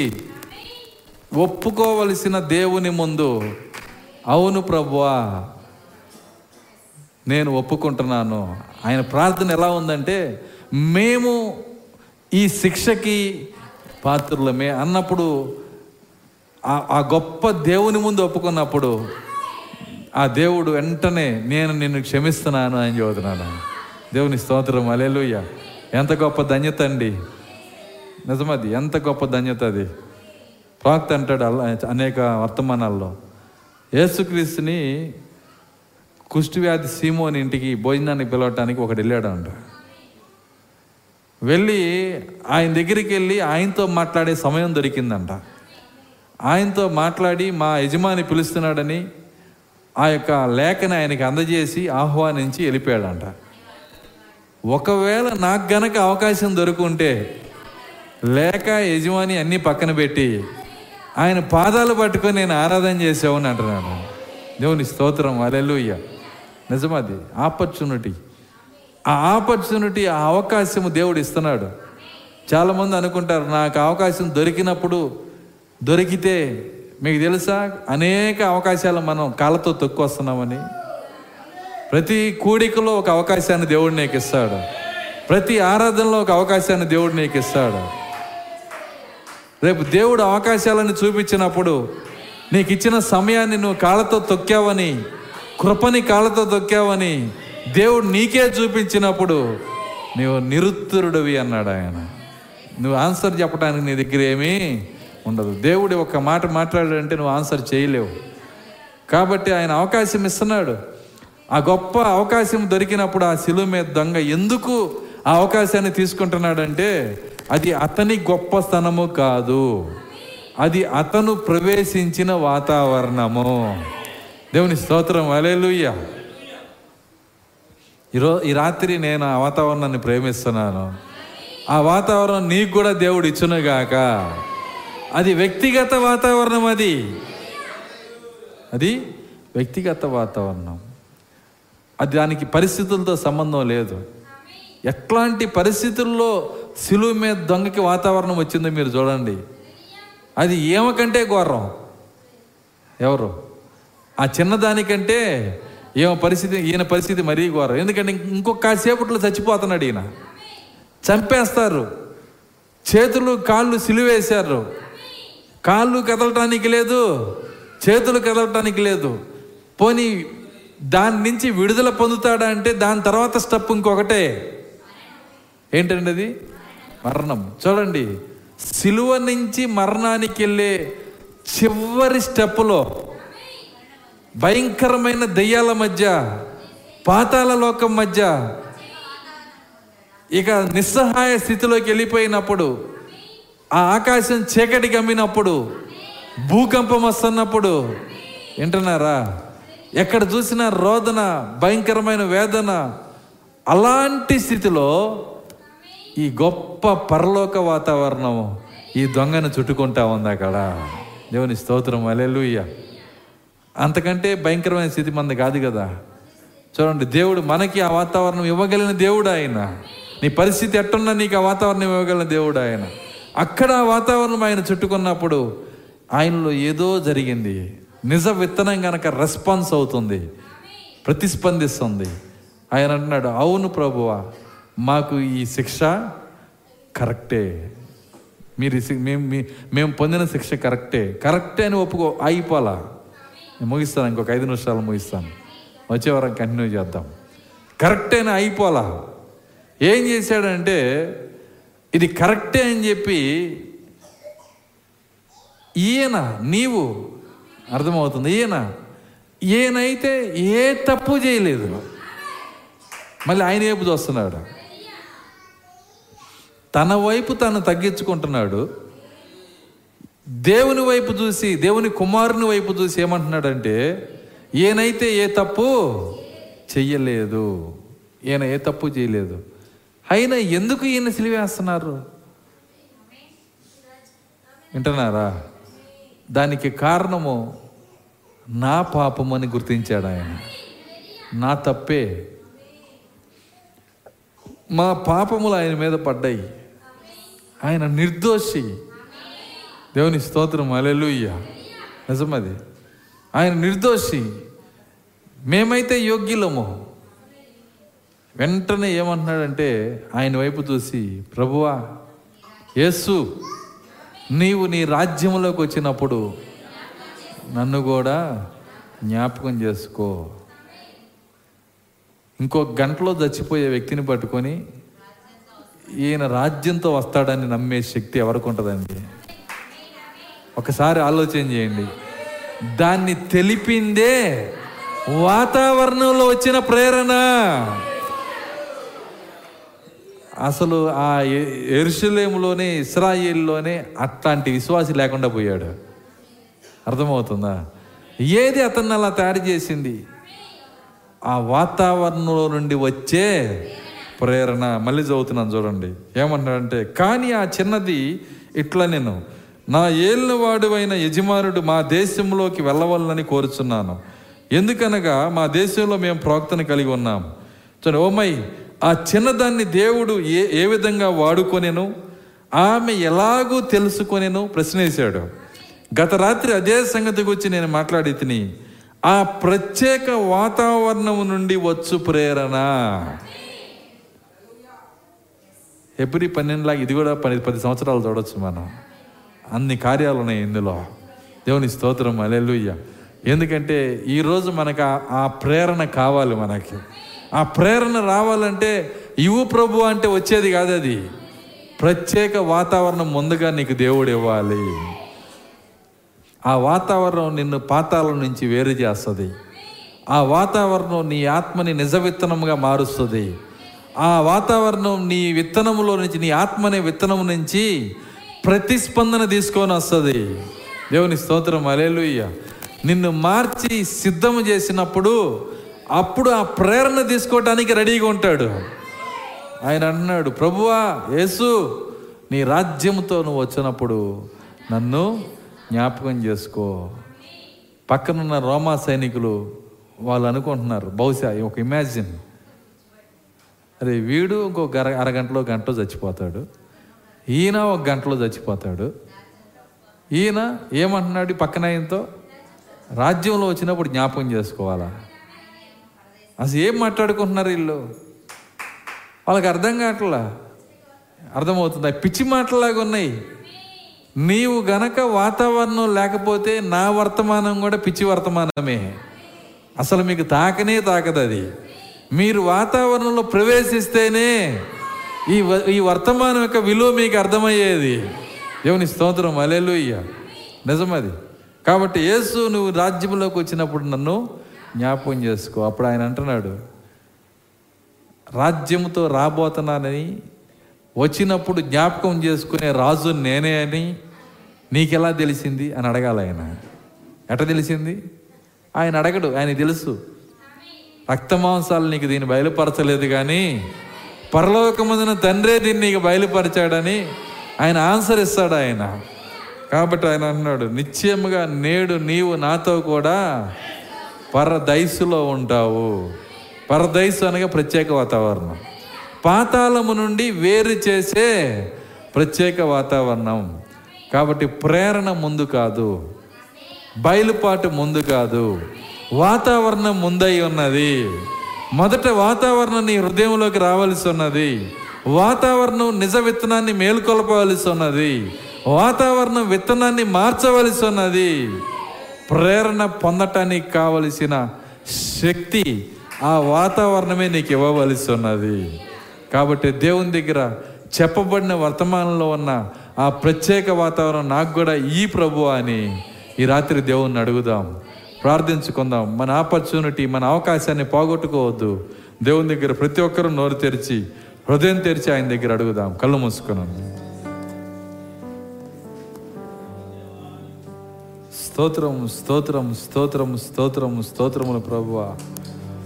ఒప్పుకోవలసిన దేవుని ముందు, అవును ప్రభువా, నేను ఒప్పుకుంటున్నాను. ఆయన ప్రార్థన ఎలా ఉందంటే, మేము ఈ శిక్షకి పాత్రులమే అన్నప్పుడు, ఆ గొప్ప దేవుని ముందు ఒప్పుకున్నప్పుడు ఆ దేవుడు వెంటనే నేను నిన్ను క్షమిస్తున్నాను అని చెబుతున్నాను. దేవుని స్తోత్రం, హల్లెలూయా. ఎంత గొప్ప ధన్యత అండి, నిజమది, ఎంత గొప్ప ధన్యత అది. ప్రాక్త అంటాడు అలా అనేక వర్తమానాల్లో, యేసుక్రీస్తుని కుష్ఠవ్యాధి సీమోని ఇంటికి భోజనాన్ని పిలవటానికి ఒకడు వెళ్ళాడు అంట. వెళ్ళి ఆయన దగ్గరికి వెళ్ళి ఆయనతో మాట్లాడే సమయం దొరికిందంట. ఆయనతో మాట్లాడి మా యజమాని పిలుస్తున్నాడని ఆ యొక్క లేఖను ఆయనకి అందజేసి ఆహ్వానించి వెళ్ళిపోయాడంట. ఒకవేళ నాకు గనక అవకాశం దొరుకుంటే లేక యజమాని అన్నీ పక్కన పెట్టి ఆయన పాదాలు పట్టుకొని నేను ఆరాధన చేసేవాడిని అంటున్నాను. దేవుని స్తోత్రం, హల్లెలూయా. నిజమది, ఆపర్చునిటీ. ఆ ఆపర్చునిటీ, ఆ అవకాశము దేవుడు ఇస్తున్నాడు. చాలామంది అనుకుంటారు, నాకు అవకాశం దొరికినప్పుడు దొరికితే, మీకు తెలుసా అనేక అవకాశాలు మనం కాళ్ళతో తొక్కొస్తున్నామని. ప్రతి కూడికలో ఒక అవకాశాన్ని దేవుడు నీకు ఇస్తాడు, ప్రతి ఆరాధనలో ఒక అవకాశాన్ని దేవుడు నీకు ఇస్తాడు. రేపు దేవుడు అవకాశాలను చూపించినప్పుడు నీకు ఇచ్చిన సమయాన్ని నువ్వు కాళ్ళతో తొక్కావని, కృపని కాళ్ళతో తొక్కావని దేవుడు నీకే చూపించినప్పుడు నీవు నిరుత్తరుడివి అన్నాడు ఆయన. నువ్వు ఆన్సర్ చెప్పడానికి నీ దగ్గర ఏమీ ఉండదు. దేవుడు ఒక మాట మాట్లాడాడంటే నువ్వు ఆన్సర్ చేయలేవు. కాబట్టి ఆయన అవకాశం ఇస్తున్నాడు. ఆ గొప్ప అవకాశం దొరికినప్పుడు ఆ శిలువ మీద దొంగ ఎందుకు ఆ అవకాశాన్ని తీసుకుంటున్నాడంటే, అది అతని గొప్పతనము కాదు, అది అతను ప్రవేశించిన వాతావరణము. దేవుని స్తోత్రం, హల్లెలూయా. ఈరో ఈ రాత్రి నేను ఆ వాతావరణాన్ని ప్రేమిస్తున్నాను. ఆ వాతావరణం నీకు కూడా దేవుడు ఇచ్చునుగాక. అది వ్యక్తిగత వాతావరణం, అది అది వ్యక్తిగత వాతావరణం. అది దానికి పరిస్థితులతో సంబంధం లేదు. ఎట్లాంటి పరిస్థితుల్లో సిలువ మీద దొంగకి వాతావరణం వచ్చిందో మీరు చూడండి. అది ఏమకంటే ఘోరం. ఎవరు ఆ చిన్నదానికంటే ఏమో పరిస్థితి, ఈయన పరిస్థితి మరీ ఘోరం. ఎందుకంటే ఇంకొక కాసేపట్లో చచ్చిపోతున్నాడు ఈయన, చంపేస్తారు, చేతులు కాళ్ళు సిలువేశారు. కాళ్ళు కదలటానికి లేదు, చేతులు కదలటానికి లేదు. పోనీ దాని నుంచి విడుదల పొందుతాడా అంటే దాని తర్వాత స్టెప్ ఇంకొకటే ఏంటండి, అది మరణం. చూడండి, సిలువ నుంచి మరణానికి వెళ్ళే చివరి స్టెప్లో భయంకరమైన దెయ్యాల మధ్య, పాతాళ లోకం మధ్య, ఇక నిస్సహాయ స్థితిలోకి వెళ్ళిపోయినప్పుడు, ఆ ఆకాశం చీకటి కమ్మినప్పుడు, భూకంపం వస్తున్నప్పుడు, వింటున్నారా, ఎక్కడ చూసినా రోదన, భయంకరమైన వేదన. అలాంటి స్థితిలో ఈ గొప్ప పరలోక వాతావరణం ఈ దొంగను చుట్టుకుంటా ఉంది అక్కడ. దేవుని స్తోత్రం, హల్లెలూయా. అంతకంటే భయంకరమైన స్థితి మనది కాదు కదా. చూడండి, దేవుడు మనకి ఆ వాతావరణం ఇవ్వగలిగిన దేవుడు ఆయన. నీ పరిస్థితి ఎట్టున్నా నీకు ఆ వాతావరణం ఇవ్వగలిగిన దేవుడు ఆయన. అక్కడ ఆ వాతావరణం ఆయన చుట్టుకున్నప్పుడు ఆయనలో ఏదో జరిగింది. నిజ విత్తనం కనుక రెస్పాన్స్ అవుతుంది, ప్రతిస్పందిస్తుంది. ఆయన అంటున్నాడు, అవును ప్రభువా, మాకు ఈ శిక్ష కరెక్టే, మీరు మేము మేము పొందిన శిక్ష కరెక్టే కరెక్టే అని ఒప్పుకో. అయిపోలా, నేను ముగిస్తాను, ఇంకొక ఐదు నిమిషాలు ముగిస్తాను, వచ్చేవారం కంటిన్యూ చేద్దాం. కరెక్టే అని అయిపోలా. ఏం చేశాడంటే, ఇది కరెక్టే అని చెప్పి ఈయన, నీవు, అర్థమవుతుంది, ఈయన ఈయనైతే ఏ తప్పు చేయలేదు, మళ్ళీ ఆయన వైపు చూస్తున్నాడు, తన వైపు తను తగ్గించుకుంటున్నాడు. దేవుని వైపు చూసి, దేవుని కుమారుని వైపు చూసి ఏమంటున్నాడంటే, ఈయనైతే ఏ తప్పు చెయ్యలేదు, ఈయన ఏ తప్పు చేయలేదు, అయినా ఎందుకు ఈయన సిలివేస్తున్నారు? వింటున్నారా? దానికి కారణము నా పాపము అని గుర్తించాడు ఆయన. నా తప్పే, మా పాపములు ఆయన మీద పడ్డాయి, ఆయన నిర్దోషి. దేవుని స్తోత్రం, హల్లెలూయా. నిజమది, ఆయన నిర్దోషి. మేమైతే యోగ్యులము, వెంటనే ఏమంటున్నాడంటే ఆయన వైపు చూసి, ప్రభువా యేసు, నీవు నీ రాజ్యంలోకి వచ్చినప్పుడు నన్ను కూడా జ్ఞాపకం చేసుకో. ఇంకో గంటలో చచ్చిపోయే వ్యక్తిని పట్టుకొని ఈయన రాజ్యంతో వస్తాడని నమ్మే శక్తి ఎవరికి ఉంటుందండి? ఒకసారి ఆలోచన చేయండి. దాన్ని తెలిపిందే వాతావరణంలో వచ్చిన ప్రేరణ. అసలు ఆ యెరూషలేములోనే ఇశ్రాయేల్లోనే అట్లాంటి విశ్వాసి లేకుండా పోయాడు. అర్థమవుతుందా? ఏది అతన్ని అలా తయారు చేసింది? ఆ వాతావరణంలో నుండి వచ్చే ప్రేరణ. మళ్ళీ చదువుతున్నాను చూడండి, ఏమంటాడంటే, కానీ ఆ చిన్నది ఇట్లా, నేను నా ఏలినవాడు అయిన యజమానుడు మా దేశంలోకి వెళ్ళవాలని కోరుచున్నాను, ఎందుకనగా మా దేశంలో మేము ప్రవక్తను కలిగి ఉన్నాము. చూడండి, ఓమై ఆ చిన్నదాన్ని దేవుడు ఏ ఏ విధంగా వాడుకొనెను, ఆమె ఎలాగూ తెలుసుకొనెను ప్రశ్న వేశాడు. గత రాత్రి అదే సంగతి గురించి నేను మాట్లాడి తిని, ఆ ప్రత్యేక వాతావరణం నుండి వచ్చు ప్రేరణ. ఎప్పుడు పన్నెండులాగా ఇది కూడా పది పది సంవత్సరాలు చూడవచ్చు మనం. అన్ని కార్యాలు ఉన్నాయి ఇందులో. దేవుని స్తోత్రం, హల్లెలూయా. ఎందుకంటే ఈరోజు మనకు ఆ ప్రేరణ కావాలి. మనకి ఆ ప్రేరణ రావాలంటే యువ ప్రభు అంటే వచ్చేది కాదు. అది ప్రత్యేక వాతావరణం ముందుగా నీకు దేవుడు ఇవ్వాలి. ఆ వాతావరణం నిన్ను పాతాళం నుంచి వేరు చేస్తుంది. ఆ వాతావరణం నీ ఆత్మని నిజ విత్తనంగా మారుస్తుంది. ఆ వాతావరణం నీ విత్తనంలో నుంచి, నీ ఆత్మనే విత్తనం నుంచి ప్రతిస్పందన తీసుకొని వస్తుంది. దేవుని స్తోత్రం, హల్లెలూయా. నిన్ను మార్చి సిద్ధం చేసినప్పుడు అప్పుడు ఆ ప్రేరణ తీసుకోవటానికి రెడీగా ఉంటాడు. ఆయన అన్నాడు, ప్రభువా యేసు, నీ రాజ్యంతో నువ్వు వచ్చినప్పుడు నన్ను జ్ఞాపకం చేసుకో. పక్కనున్న రోమా సైనికులు వాళ్ళు అనుకుంటున్నారు, బహుశా ఒక ఇమాజిన్, అరే వీడు ఇంకో అర అరగంటలో గంటలో చచ్చిపోతాడు, ఈయన ఒక గంటలో చచ్చిపోతాడు, ఈయన ఏమంటున్నాడు పక్కన ఆయనతో, రాజ్యంలో వచ్చినప్పుడు జ్ఞాపకం చేసుకోవాలా. అసలు ఏం మాట్లాడుకుంటున్నారు వీళ్ళు, వాళ్ళకి అర్థం కావట్లా. అర్థమవుతుంది, పిచ్చి మాటలాగా ఉన్నాయి. నీవు గనక వాతావరణం లేకపోతే నా వర్తమానం కూడా పిచ్చి వర్తమానమే. అసలు మీకు తాకనే తాకదు అది. మీరు వాతావరణంలో ప్రవేశిస్తేనే ఈ ఈ వర్తమానం యొక్క విలువ మీకు అర్థమయ్యేది. దేవుని స్తోత్రం, హల్లెలూయా. నిజమది. కాబట్టి యేసు, నువ్వు రాజ్యంలోకి వచ్చినప్పుడు నన్ను జ్ఞాపకం చేసుకో. అప్పుడు ఆయన అంటున్నాడు, రాజ్యంతో రాబోతున్నానని, వచ్చినప్పుడు జ్ఞాపకం చేసుకునే రాజు నేనే అని నీకెలా తెలిసింది అని అడగాలి. ఆయన ఎట తెలిసింది? ఆయన అడగడు, ఆయన తెలుసు. రక్తమాంసాలు నీకు దీన్ని బయలుపరచలేదు, కానీ పరలోకమందున తండ్రే దీన్ని నీకు బయలుపరిచాడని ఆయన ఆన్సర్ ఇస్తాడు ఆయన. కాబట్టి ఆయన అన్నాడు, నిశ్చయముగా నేడు నీవు నాతో కూడా పరదైసులో ఉంటావు. పరదైసు అనగా ప్రత్యేక వాతావరణం, పాతాళము నుండి వేరు చేసే ప్రత్యేక వాతావరణం. కాబట్టి ప్రేరణ ముందు కాదు, బయలుపాటు ముందు కాదు, వాతావరణం ముందై ఉన్నది. మొదట వాతావరణం నీ హృదయంలోకి రావాల్సి ఉన్నది. వాతావరణం నిజ విత్తనాన్ని మేలుకొలపవలసి ఉన్నది. వాతావరణం విత్తనాన్ని మార్చవలసి ఉన్నది. ప్రేరణ పొందటానికి కావలసిన శక్తి ఆ వాతావరణమే నీకు ఇవ్వవలసి ఉన్నది. కాబట్టి దేవుని దగ్గర చెప్పబడిన వర్తమానంలో ఉన్న ఆ ప్రత్యేక వాతావరణం నాకు కూడా ఈ ప్రభు అని ఈ రాత్రి దేవుణ్ణి అడుగుదాం, ప్రార్థించుకుందాం. మన ఆపర్చునిటీ, మన అవకాశాన్ని పోగొట్టుకోవద్దు. దేవుని దగ్గర ప్రతి ఒక్కరూ నోరు తెరిచి, హృదయం తెరిచి ఆయన దగ్గర అడుగుదాం. కళ్ళు మూసుకున్నాం. స్తోత్రం, స్తోత్రం, స్తోత్రం, స్తోత్రము, స్తోత్రములు ప్రభువా.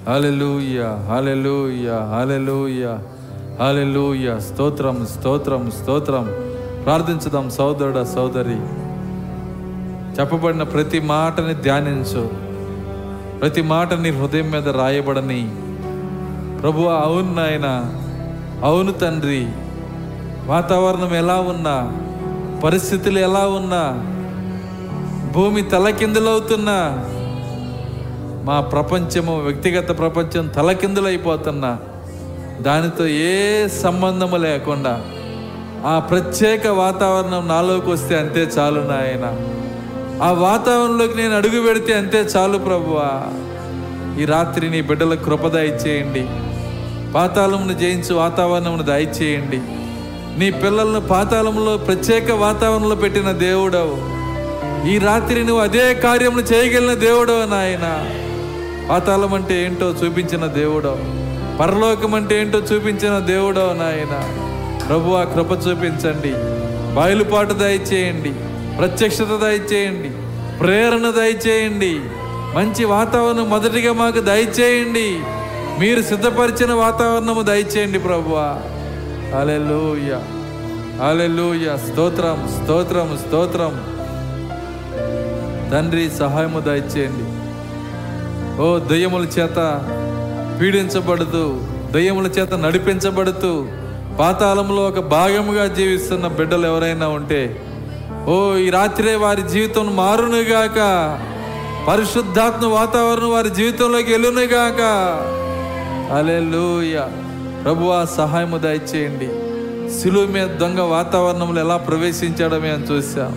హల్లెలూయా, హల్లెలూయా, హల్లెలూయా, హల్లెలూయా. స్తోత్రం, స్తోత్రం, స్తోత్రం. ప్రార్థించుదాం సోదరుడా, సోదరి. చెప్పబడిన ప్రతి మాటని ధ్యానించు. ప్రతి మాటని హృదయం మీద రాయబడని. ప్రభువా అవును నాయనా, అవును తండ్రి, వాతావరణం ఎలా ఉన్నా, పరిస్థితులు ఎలా ఉన్నా, భూమి తలకిందులవుతున్నా, మా ప్రపంచము, వ్యక్తిగత ప్రపంచం తలకిందులైపోతున్నా, దానితో ఏ సంబంధము లేకుండా ఆ ప్రత్యేక వాతావరణం నాలోకి వస్తే అంతే చాలు నాయన. ఆ వాతావరణంలోకి నేను అడుగు పెడితే అంతే చాలు ప్రభువా. ఈ రాత్రి నీ బిడ్డల కృప దయచేయండి, పాతాళమును జయించి వాతావరణమును దయచేయండి. నీ పిల్లలను పాతాళంలో ప్రత్యేక వాతావరణంలో పెట్టిన దేవుడవు, ఈ రాత్రి నువ్వు అదే కార్యములు చేయగలిగిన దేవుడవు నాయన. పాతాళం అంటే ఏంటో చూపించిన దేవుడవు, పరలోకం అంటే ఏంటో చూపించిన దేవుడవు నాయన. ప్రభు ఆ కృప చూపించండి, బయలుపాటు దయచేయండి, ప్రత్యక్షత దయచేయండి, ప్రేరణ దయచేయండి, మంచి వాతావరణం మొదటిగా మాకు దయచేయండి, మీరు సిద్ధపరిచిన వాతావరణము దయచేయండి ప్రభువా. హల్లెలూయా, హల్లెలూయా, స్తోత్రం, స్తోత్రం, స్తోత్రం. తండ్రి సహాయము దయచేయండి. ఓ దయ్యముల చేత పీడించబడుతూ, దయ్యముల చేత నడిపించబడుతూ పాతాళంలో ఒక భాగముగా జీవిస్తున్న బిడ్డలు ఎవరైనా ఉంటే ఓ ఈ రాత్రే వారి జీవితం మారునుగాక, పరిశుద్ధాత్మ వాతావరణం వారి జీవితంలోకి వెళ్ళునుగాక. హల్లెలూయా. ప్రభువా సహాయము దయచేయండి. సిలువ మీద దొంగ వాతావరణంలో ఎలా ప్రవేశించాడో మేము చూసాం.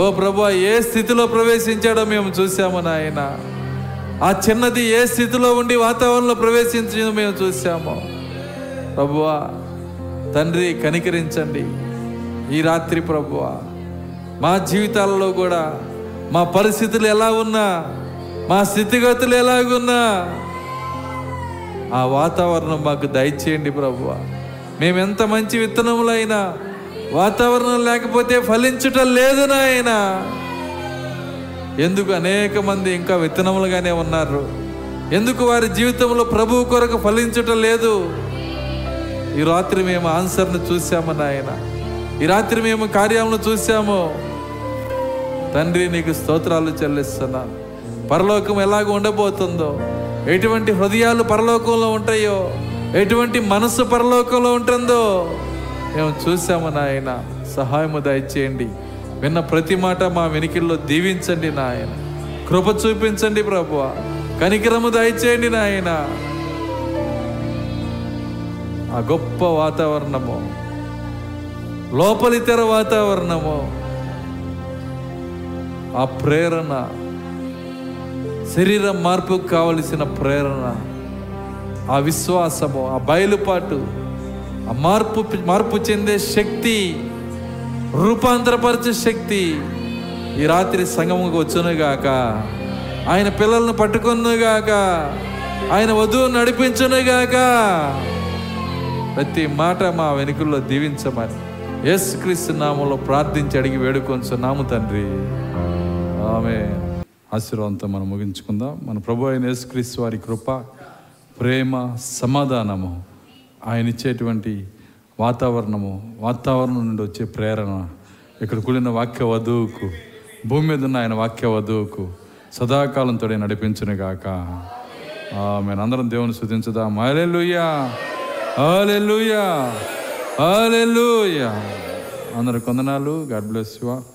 ఓ ప్రభువా ఏ స్థితిలో ప్రవేశించాడో మేము చూసాము నాయన. ఆ చిన్నది ఏ స్థితిలో ఉండి వాతావరణంలో ప్రవేశించడం మేము చూసాము ప్రభువా. తండ్రి కనికరించండి ఈ రాత్రి ప్రభువా. మా జీవితాలలో కూడా మా పరిస్థితులు ఎలా ఉన్నా, మా స్థితిగతులు ఎలాగున్నా ఆ వాతావరణం మాకు దయచేయండి ప్రభువా. మేమెంత మంచి విత్తనములైనా వాతావరణం లేకపోతే ఫలించటం లేదు నాయనా. ఎందుకు అనేక మంది ఇంకా విత్తనములుగానే ఉన్నారు, ఎందుకు వారి జీవితంలో ప్రభువు కొరకు ఫలించటం లేదు? ఈ రాత్రి మేము ఆన్సర్ను చూసాము నాయన, ఈ రాత్రి మేము కార్యాలను చూసాము తండ్రి. నీకు స్తోత్రాలు చెల్లిస్తున్నాను. పరలోకం ఎలాగ ఉండబోతుందో, ఎటువంటి హృదయాలు పరలోకంలో ఉంటాయో, ఎటువంటి మనసు పరలోకంలో ఉంటుందో మేము చూసాము నాయన. సహాయము దయచేయండి. విన్న ప్రతి మాట మా వెనుకల్లో దీవించండి నాయన, కృప చూపించండి ప్రభువా, కనికరము దయచేయండి నాయన. ఆ గొప్ప వాతావరణము, లోపలి తెర వాతావరణము, ఆ ప్రేరణ, శరీర మార్పుకు కావలసిన ప్రేరణ, ఆ విశ్వాసము, ఆ బయలుపాటు, ఆ మార్పు మార్పు చెందే శక్తి, రూపాంతరపరిచే శక్తి ఈ రాత్రి సంఘముకు వచ్చునుగాక. ఆయన పిల్లలను పట్టుకొనుగాక, ఆయన వధువు నడిపించునుగాక. ప్రతి మాట మా వెనుకల్లో దీవించమని యేసుక్రీస్తు నామములో ప్రార్థించి అడిగి వేడుకొంచున్నాము తండ్రి, ఆమేన్. ఆశీర్వాదంతో మనం ముగించుకుందాం. మన ప్రభువు అయిన యేసుక్రీస్తు వారి కృప, ప్రేమ, సమాధానము, ఆయన ఇచ్చేటువంటి వాతావరణము, వాతావరణం నుండి వచ్చే ప్రేరణ ఇక్కడ కూడిన వాక్య వధువుకు, భూమి మీద ఉన్న ఆయన వాక్య వధువుకు సదాకాలంతో నడిపించునుగాక. ఆమేన్. అందరం దేవుని స్తుతించుదాం. హల్లెలూయా, హల్లెలూయా, హల్లెలూయా. అందరికి వందనాలు. God bless you all.